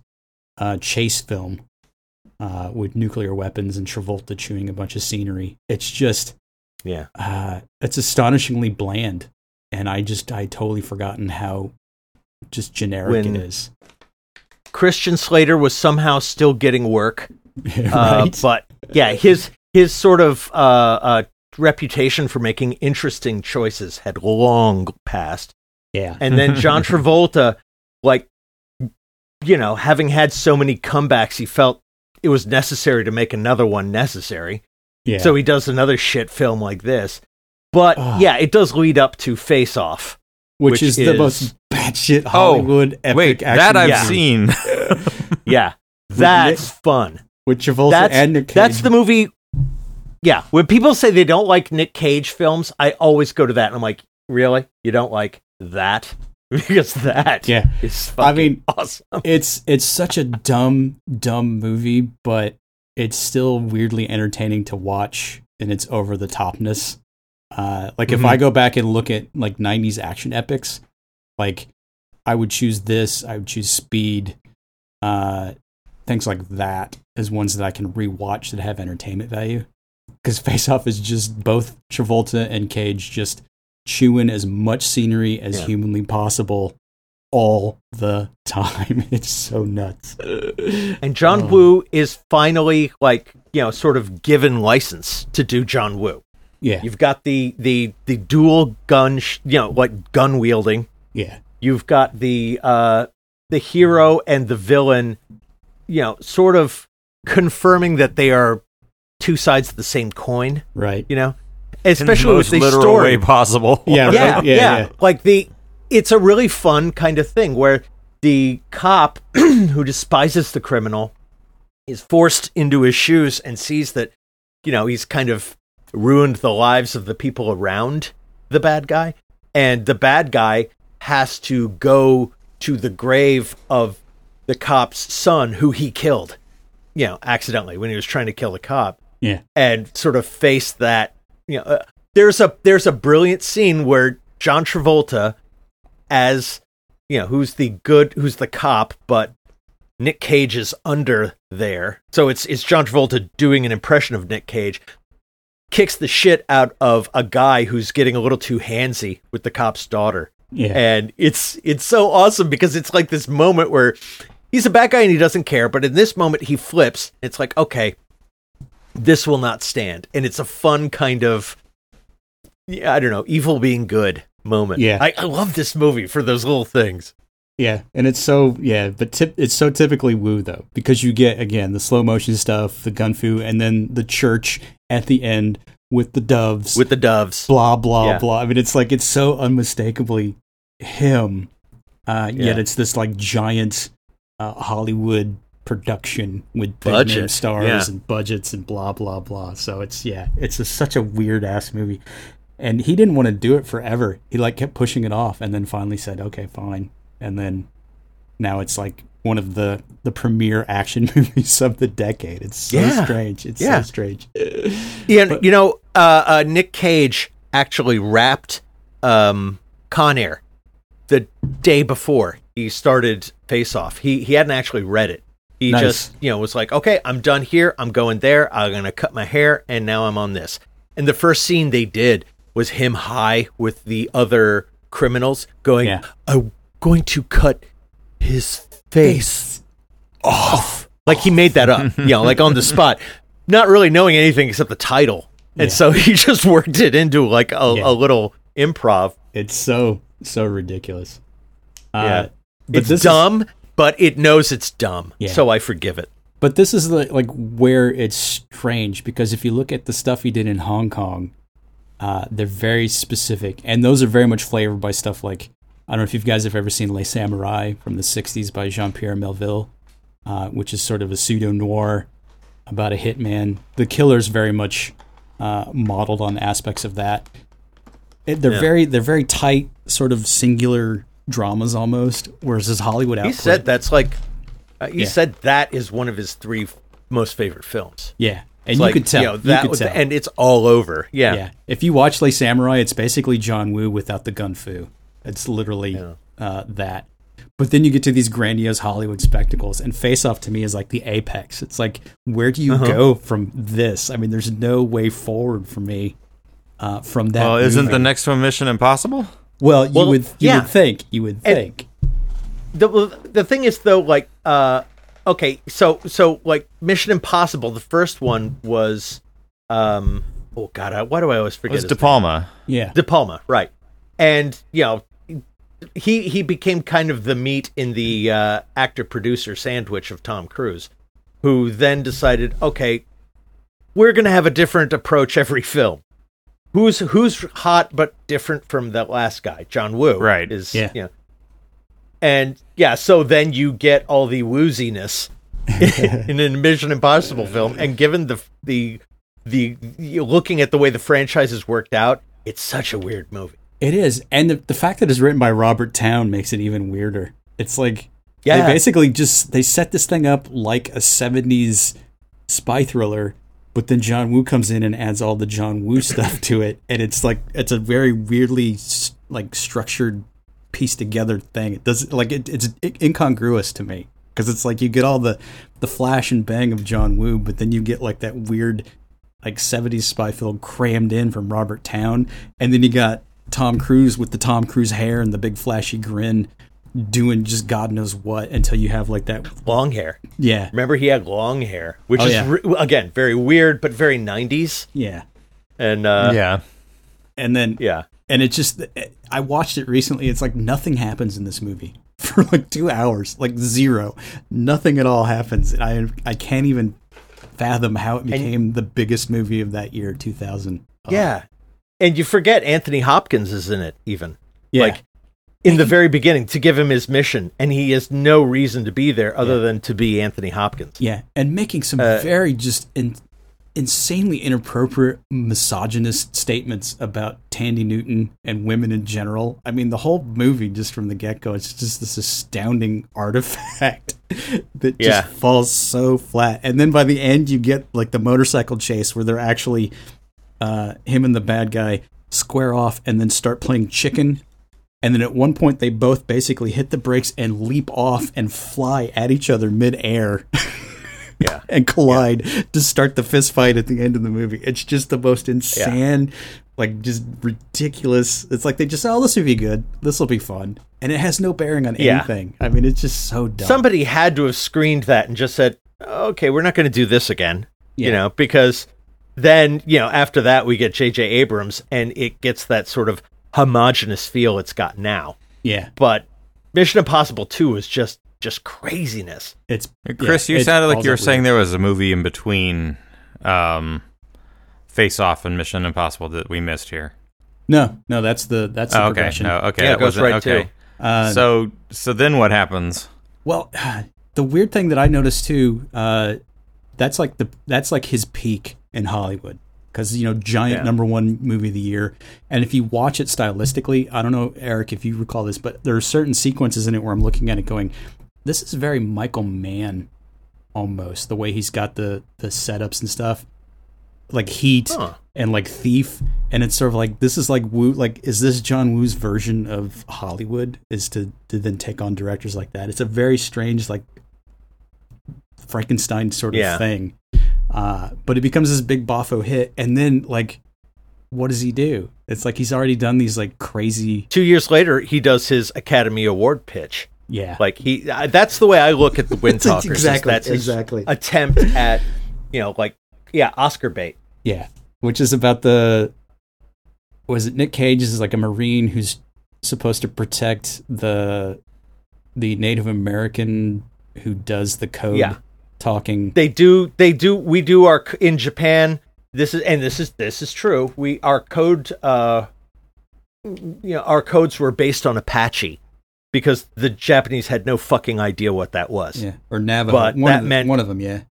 uh, chase film. Uh, with nuclear weapons and Travolta chewing a bunch of scenery. It's just, yeah, uh, it's astonishingly bland. And I just, I totally forgotten how just generic when it is. Christian Slater was somehow still getting work. Yeah, right? uh, but yeah, his, his sort of uh, uh, reputation for making interesting choices had long passed. Yeah. And then John Travolta, like, you know, having had so many comebacks, he felt it was necessary to make another one necessary. Yeah. So he does another shit film like this. But oh. yeah, it does lead up to Face Off. Which, which is, is the most batshit Hollywood oh, epic wait, action. That I've yeah. seen. yeah. That's Nick, fun. With Travolta that's, and Nick Cage. That's the movie. Yeah. When people say they don't like Nick Cage films, I always go to that and I'm like, really? You don't like that? Because that yeah. is fucking I mean, awesome. It's it's such a dumb, dumb movie, but it's still weirdly entertaining to watch in its over-the-topness. Uh, like, mm-hmm. if I go back and look at, like, nineties action epics, like, I would choose this, I would choose Speed, uh, things like that as ones that I can rewatch that have entertainment value. Because Face Off is just both Travolta and Cage just chewing as much scenery as yeah. humanly possible all the time. It's so nuts. And John oh. Woo is finally, like, you know, sort of given license to do John Woo. Yeah. You've got the the the dual gun, sh- you know, like gun wielding. Yeah. You've got the uh the hero and the villain, you know, sort of confirming that they are two sides of the same coin. Right. You know? Especially in the most with the literal story. Way possible. Yeah, right? yeah, yeah, yeah, yeah. Like the, it's a really fun kind of thing where the cop who despises the criminal is forced into his shoes and sees that, you know, he's kind of ruined the lives of the people around the bad guy, and the bad guy has to go to the grave of the cop's son who he killed, you know, accidentally when he was trying to kill the cop. Yeah, and sort of face that. You know, uh, there's a there's a brilliant scene where John Travolta, as you know, who's the good, who's the cop, but Nick Cage is under there, so it's it's John Travolta doing an impression of Nick Cage, kicks the shit out of a guy who's getting a little too handsy with the cop's daughter, yeah. and it's it's so awesome because it's like this moment where he's a bad guy and he doesn't care, but in this moment he flips. It's like, okay, this will not stand. And it's a fun kind of, I don't know, evil being good moment. Yeah. I, I love this movie for those little things. Yeah. And it's so, yeah, but tip, it's so typically Woo though, because you get, again, the slow motion stuff, the gun fu, and then the church at the end with the doves. With the doves. Blah, blah, yeah. blah. I mean, it's like, it's so unmistakably him. Uh, yeah. Yet it's this like giant uh, Hollywood production with big name stars yeah. and budgets and blah blah blah. So it's yeah, it's a, such a weird ass movie, and he didn't want to do it forever. He like kept pushing it off, and then finally said, "Okay, fine." And then now it's like one of the the premier action movies of the decade. It's so yeah. strange. It's yeah. so strange. Yeah, but, you know, uh, uh, Nick Cage actually rapped um, Con Air the day before he started Face Off. He he hadn't actually read it. He nice. just, you know, was like, okay, I'm done here. I'm going there. I'm going to cut my hair. And now I'm on this. And the first scene they did was him high with the other criminals going, yeah. I'm going to cut his face off. Like he made that up, you know, like on the spot, not really knowing anything except the title. And yeah. so he just worked it into like a, yeah. a little improv. It's so, so ridiculous. Uh, yeah. But it's this dumb. Is- But it knows it's dumb, yeah. so I forgive it. But this is the, like where it's strange, because if you look at the stuff he did in Hong Kong, uh, they're very specific, and those are very much flavored by stuff like, I don't know if you guys have ever seen Le Samouraï from the sixties by Jean-Pierre Melville, uh, which is sort of a pseudo-noir about a hitman. The Killer's very much uh, modeled on aspects of that. It, they're yeah. very they're very tight, sort of singular dramas almost. Whereas his Hollywood output, he said that's like uh, he yeah. said that is one of his three f- most favorite films. Yeah. And you, like, could tell, you know, that you could was, tell. And it's all over. Yeah. yeah. If you watch Le Samouraï, it's basically John Woo without the gun fu. It's literally yeah. uh, that. But then you get to these grandiose Hollywood spectacles, and Face Off to me is like the apex. It's like, where do you uh-huh. go from this? I mean, there's no way forward for me uh, from that. Well, isn't movie. The next one Mission Impossible? Well, you well, would you yeah. would think. You would think. And the the thing is, though, like... Uh, Okay, so so like Mission Impossible, the first one was, um, oh god, I, why do I always forget? It was De Palma, name? yeah, De Palma, right? And you know, he he became kind of the meat in the uh, actor producer sandwich of Tom Cruise, who then decided, okay, we're gonna have a different approach every film. Who's who's hot but different from that last guy, John Woo, right? Is yeah. You know, and yeah, so then you get all the wooziness in a Mission Impossible film, and given the the the looking at the way the franchise has worked out, it's such a weird movie. It is, and the, the fact that it's written by Robert Towne makes it even weirder. It's like yeah. they basically just they set this thing up like a seventies spy thriller, but then John Woo comes in and adds all the John Woo stuff to it, and it's like it's a very weirdly like structured, piece together thing. It doesn't like it, it's incongruous to me, because it's like you get all the the flash and bang of John Woo, but then you get like that weird like seventies spy film crammed in from Robert Towne, and then you got Tom Cruise with the Tom Cruise hair and the big flashy grin doing just God knows what until you have like that long hair. Yeah, remember he had long hair, which oh, is yeah. re- again very weird but very nineties. Yeah, and uh, yeah, and then yeah. And it just, I watched it recently. It's like nothing happens in this movie for like two hours, like zero, nothing at all happens. And I, I can't even fathom how it became and, the biggest movie of that year, two thousand. Yeah. And you forget Anthony Hopkins is in it even yeah. like in the very beginning to give him his mission. And he has no reason to be there other yeah. than to be Anthony Hopkins. Yeah. And making some uh, very just in. insanely inappropriate misogynist statements about Tandy Newton and women in general. I mean, the whole movie, just from the get-go, it's just this astounding artifact that yeah. just falls so flat. And then by the end, you get like the motorcycle chase where they're actually uh, him and the bad guy square off and then start playing chicken. And then at one point, they both basically hit the brakes and leap off and fly at each other mid-air. Yeah. And collide yeah. to start the fist fight at the end of the movie. It's just the most insane, yeah. like just ridiculous. It's like they just, oh, this will be good. This will be fun. And it has no bearing on yeah. anything. I mean, it's just so dumb. Somebody had to have screened that and just said, okay, we're not going to do this again. Yeah. You know, because then, you know, after that we get J J Abrams and it gets that sort of homogenous feel it's got now. Yeah. But Mission Impossible two is just, just craziness. It's Chris, yeah, you it sounded like you were saying weird. There was a movie in between um, Face Off and Mission Impossible that we missed here. No, no, that's the that's the oh, okay. progression. No, okay, yeah, it goes right okay. to. Uh, so, so then what happens? Well, the weird thing that I noticed too, uh, that's like the that's like his peak in Hollywood, because you know, giant yeah. number one movie of the year. And if you watch it stylistically, I don't know, Eric, if you recall this, but there are certain sequences in it where I'm looking at it going, this is very Michael Mann, almost, the way he's got the, the setups and stuff, like Heat huh. and like Thief, and it's sort of like this is like Woo, like is this John Woo's version of Hollywood? Is to, to then take on directors like that? It's a very strange, like Frankenstein sort of yeah. thing, uh, but it becomes this big boffo hit, and then like, what does he do? It's like he's already done these like crazy. Two years later, he does his Academy Award pitch. Yeah, like he. Uh, that's the way I look at the Windtalkers. exactly, that's exactly. Attempt at, you know, like yeah, Oscar bait. Yeah, which is about the. Was it Nick Cage is like a Marine who's supposed to protect the, the Native American who does the code yeah. talking. They do. They do. We do our in Japan. This is and this is this is true. We our code. Uh, you know, our codes were based on Apache. Because the Japanese had no fucking idea what that was. Yeah, or Navajo. But one, that of the, meant, one of them, yeah.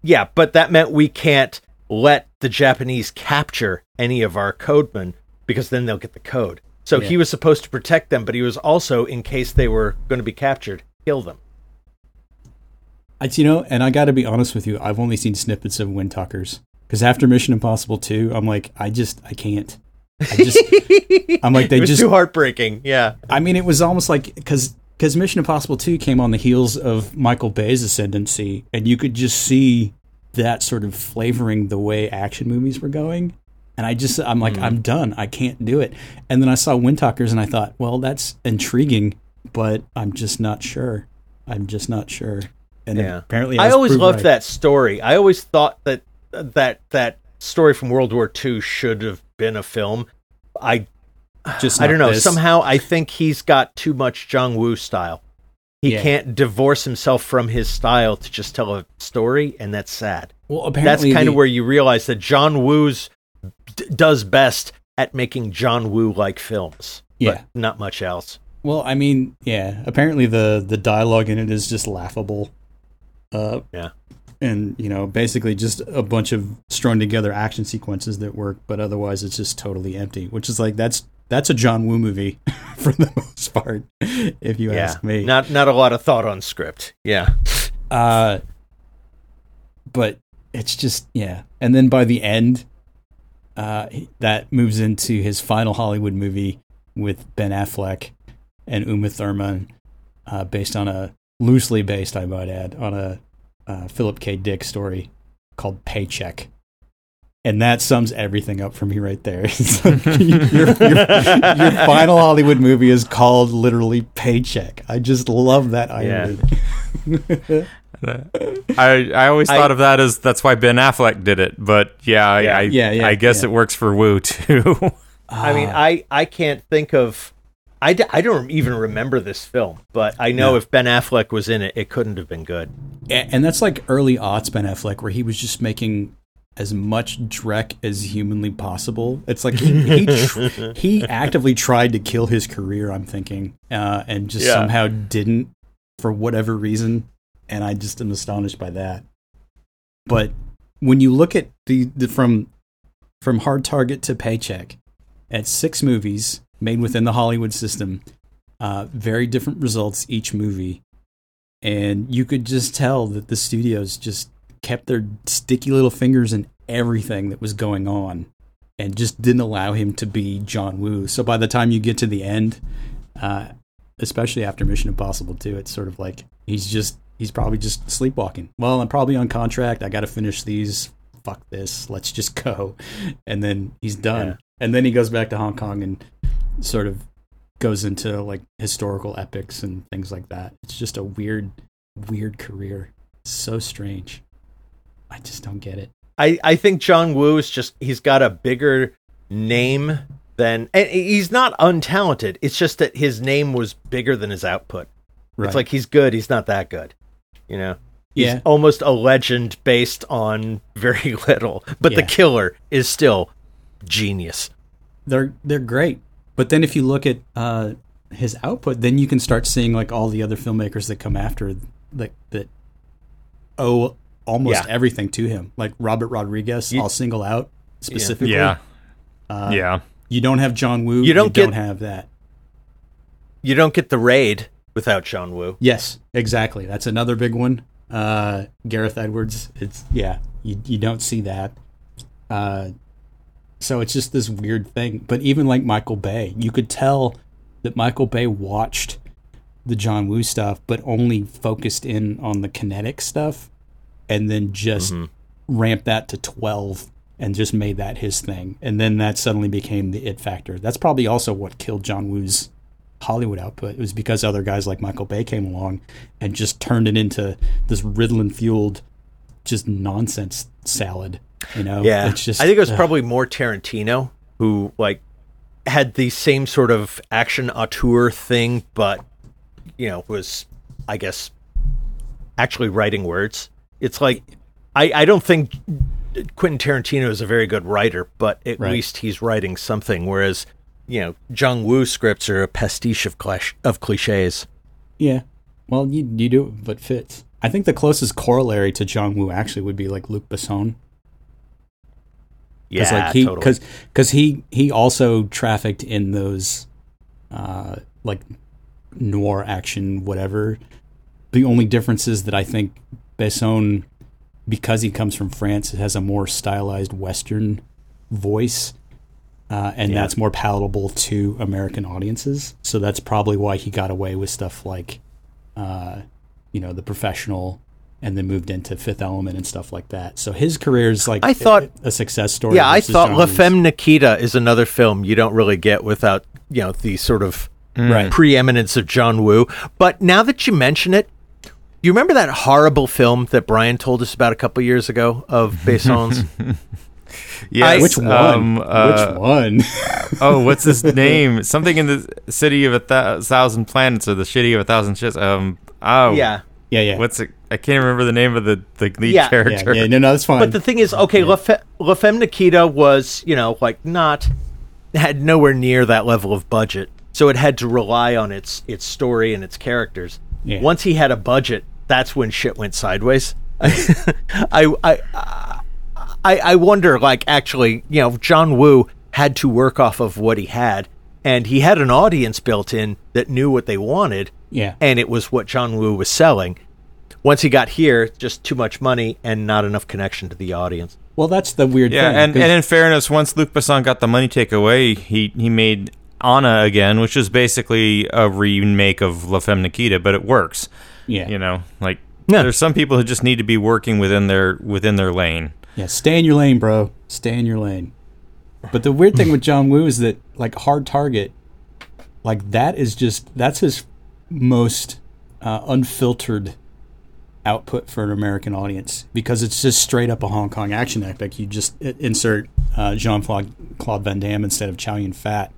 Yeah, but that meant we can't let the Japanese capture any of our codemen, because then they'll get the code. So yeah. He was supposed to protect them, but he was also, in case they were going to be captured, kill them. I, you know, and I got to be honest with you, I've only seen snippets of Windtalkers. Because after Mission Impossible two, I'm like, I just, I can't. I just, I'm like, they it was just... too heartbreaking, yeah. I mean, it was almost like, because because Mission Impossible two came on the heels of Michael Bay's ascendancy, and you could just see that sort of flavoring the way action movies were going. And I just, I'm like, mm. I'm done. I can't do it. And then I saw Windtalkers, and I thought, well, that's intriguing, but I'm just not sure. I'm just not sure. And yeah. apparently, I, I always loved right. that story. I always thought that that that story from World War two should have been a film. I just, I don't know. This. Somehow, I think he's got too much John Woo style. He yeah. can't divorce himself from his style to just tell a story, and that's sad. Well, apparently, that's kind the- of where you realize that John Woo's D- does best at making John Woo like films, yeah, but not much else. Well, I mean, yeah, apparently the the dialogue in it is just laughable, uh yeah and you know, basically just a bunch of strung together action sequences that work, but otherwise it's just totally empty, which is like, that's that's a John Woo movie for the most part, if you yeah. ask me. Not not a lot of thought on script, yeah uh but it's just yeah and then by the end, Uh, that moves into his final Hollywood movie with Ben Affleck and Uma Thurman, uh, based on a loosely based, I might add, on a uh, Philip K. Dick story called Paycheck. And that sums everything up for me right there. It's like, your, your, your final Hollywood movie is called literally Paycheck. I just love that irony. Yeah. I I always thought I, of that as that's why Ben Affleck did it, but yeah, yeah, I, yeah, yeah I guess yeah. it works for Woo too. I mean, I, I can't think of, I, I don't even remember this film, but I know yeah. if Ben Affleck was in it, it couldn't have been good. And, and that's like early aughts Ben Affleck, where he was just making as much dreck as humanly possible. It's like he he, tr- he actively tried to kill his career, I'm thinking, uh, and just yeah. somehow didn't for whatever reason. And I just am astonished by that. But when you look at the, the from from Hard Target to Paycheck, at six movies made within the Hollywood system, uh, very different results each movie, and you could just tell that the studios just kept their sticky little fingers in everything that was going on, and just didn't allow him to be John Woo. So by the time you get to the end, uh, especially after Mission Impossible two, it's sort of like he's just. He's probably just sleepwalking. Well, I'm probably on contract. I got to finish these. Fuck this. Let's just go. And then he's done. Yeah. And then he goes back to Hong Kong and sort of goes into like historical epics and things like that. It's just a weird, weird career. So strange. I just don't get it. I, I think John Woo is just, he's got a bigger name than, and he's not untalented. It's just that his name was bigger than his output. Right. It's like, he's good. He's not that good. You know, he's yeah. almost a legend based on very little, but yeah. The Killer is still genius. They're they're great, but then if you look at uh, his output, then you can start seeing like all the other filmmakers that come after that that owe almost yeah. everything to him. Like Robert Rodriguez, you, I'll single out specifically. Yeah, uh, yeah. You don't have John Woo. You don't, you get, don't have that. You don't get The Raid. Without John Woo. Yes, exactly. That's another big one. Uh, Gareth Edwards. It's yeah, you you don't see that. Uh, so it's just this weird thing. But even like Michael Bay, you could tell that Michael Bay watched the John Woo stuff, but only focused in on the kinetic stuff and then just mm-hmm. ramped that to twelve and just made that his thing. And then that suddenly became the it factor. That's probably also what killed John Woo's Hollywood output. It was because other guys like Michael Bay came along and just turned it into this Ritalin fueled just nonsense salad, you know. Yeah, it's just, I think it was uh, probably more Tarantino, who like had the same sort of action auteur thing, but you know, was I guess actually writing words. It's like I, I don't think Quentin Tarantino is a very good writer, but at right. least he's writing something, whereas you know, John Woo scripts are a pastiche of clash, of cliches. Yeah. Well, you you do it, but fits. I think the closest corollary to John Woo actually would be like Luc Besson. Cause yeah, like he, totally. Because because he he also trafficked in those uh, like noir action whatever. The only difference is that I think Besson, because he comes from France, has a more stylized Western voice, uh, and yeah. that's more palatable to American audiences. So that's probably why he got away with stuff like, uh, you know, The Professional, and then moved into Fifth Element and stuff like that. So his career is like I thought, a, a success story. Yeah, I thought La Femme Nikita is another film you don't really get without, you know, the sort of right. preeminence of John Woo. But now that you mention it, you remember that horrible film that Brian told us about a couple years ago of Besson's? Yeah, which one? Um, uh, which one? Oh, what's his name? Something in the city of a th- thousand planets or the shitty of a thousand shits. Um, oh, yeah. Yeah, yeah. What's it? I can't remember the name of the, the lead yeah. character. Yeah, yeah, no, no, that's fine. But the thing is, okay, yeah. La, Fe- La Femme Nikita was, you know, like not, had nowhere near that level of budget. So it had to rely on its its story and its characters. Yeah. Once he had a budget, that's when shit went sideways. I, I, I, I wonder, like, actually, you know, John Woo had to work off of what he had. And he had an audience built in that knew what they wanted. Yeah. And it was what John Woo was selling. Once he got here, just too much money and not enough connection to the audience. Well, that's the weird yeah, thing. Yeah, and, and in fairness, once Luc Besson got the money takeaway, he, he made Anna again, which is basically a remake of La Femme Nikita, but it works. Yeah. You know, like, yeah. there's some people who just need to be working within their within their lane. Yeah, stay in your lane, bro. Stay in your lane. But the weird thing with John Woo is that, like, Hard Target, like, that is just, that's his most uh, unfiltered output for an American audience, because it's just straight up a Hong Kong action epic. You just insert uh, Jean-Claude Van Damme instead of Chow Yun-Fat.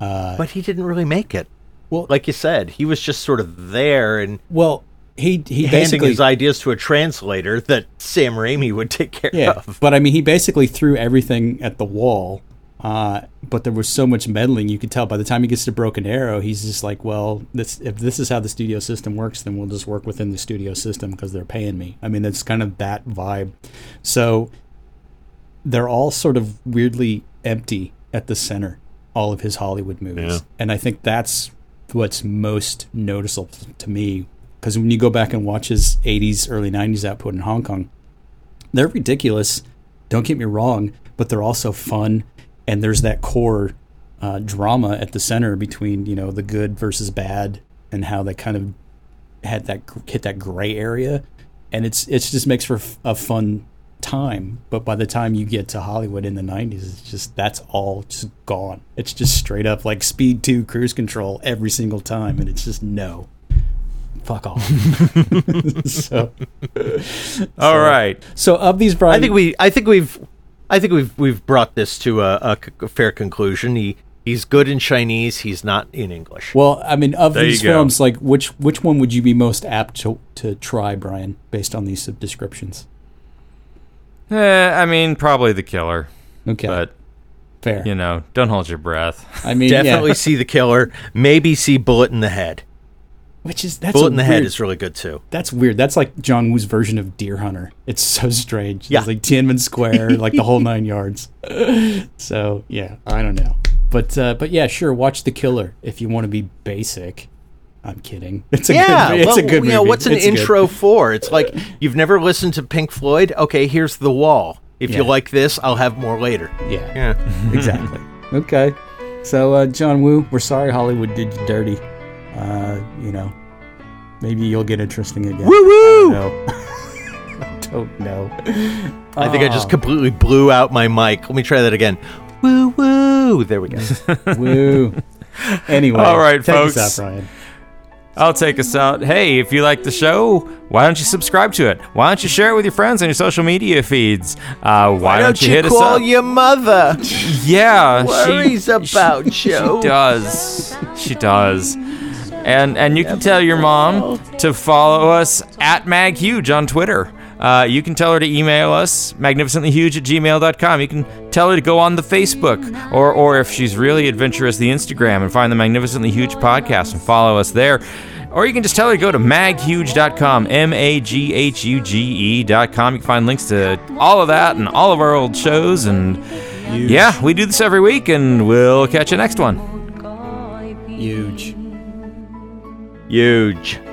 Uh, but he didn't really make it. Well, like you said, he was just sort of there and well, he he handing basically his ideas to a translator that Sam Raimi would take care yeah, of. But I mean, he basically threw everything at the wall. Uh, but there was so much meddling, you could tell by the time he gets to Broken Arrow, he's just like, well, this, if this is how the studio system works, then we'll just work within the studio system because they're paying me. I mean, that's kind of that vibe. So they're all sort of weirdly empty at the center, all of his Hollywood movies. Yeah. And I think that's what's most noticeable to me, because when you go back and watch his eighties, early nineties output in Hong Kong, they're ridiculous, don't get me wrong, but they're also fun. And there's that core uh, drama at the center between, you know, the good versus bad, and how they kind of had that hit that gray area, and it's it just makes for a fun time. But by the time you get to Hollywood in the nineties, it's just that's all just gone. It's just straight up like Speed two Cruise Control every single time, and it's just no, fuck off. so, all so, right. So of these, Brian, I think we, I think we've. I think we've we've brought this to a, a fair conclusion. He he's good in Chinese. He's not in English. Well, I mean, of there these films, like which which one would you be most apt to to try, Brian, based on these descriptions? Eh, I mean, probably The Killer. Okay, but fair. You know, don't hold your breath. I mean, definitely yeah. see The Killer. Maybe see Bullet in the Head. Which is that's Bullet in the weird, Head is really good too. That's weird. That's like John Woo's version of Deer Hunter. It's so strange. Yeah. It's like Tiananmen Square, like the whole nine yards. So yeah, I don't know, but uh, but yeah, sure. Watch The Killer if you want to be basic. I'm kidding. It's a yeah. Good, it's well, a good. You movie. Know what's an it's intro good. For? It's like you've never listened to Pink Floyd. Okay, here's The Wall. If yeah. you like this, I'll have more later. Yeah. Yeah. Exactly. Okay. So uh, John Woo, we're sorry Hollywood did you dirty. Uh, you know, maybe you'll get interesting again. Woo woo! I don't know. I, don't know. I think oh. I just completely blew out my mic. Let me try that again. Woo woo! There we go. Woo. Anyway, all right, take folks. Us out, Brian. I'll take us out. Hey, if you like the show, why don't you subscribe to it? Why don't you share it with your friends on your social media feeds? Uh, why, why don't, don't you, you hit us up? Call your mother? Yeah, worries she, about you. She, she does. She does. And and you can tell your mom to follow us at MagHuge on Twitter. Uh, you can tell her to email us, magnificentlyhuge at gmail dot com. You can tell her to go on the Facebook, or or if she's really adventurous, the Instagram, and find the Magnificently Huge podcast and follow us there. Or you can just tell her to go to maghuge dot com, M A G H U G E dot com. You can find links to all of that and all of our old shows. And Huge. Yeah, we do this every week, and we'll catch you next one. Huge. Huge.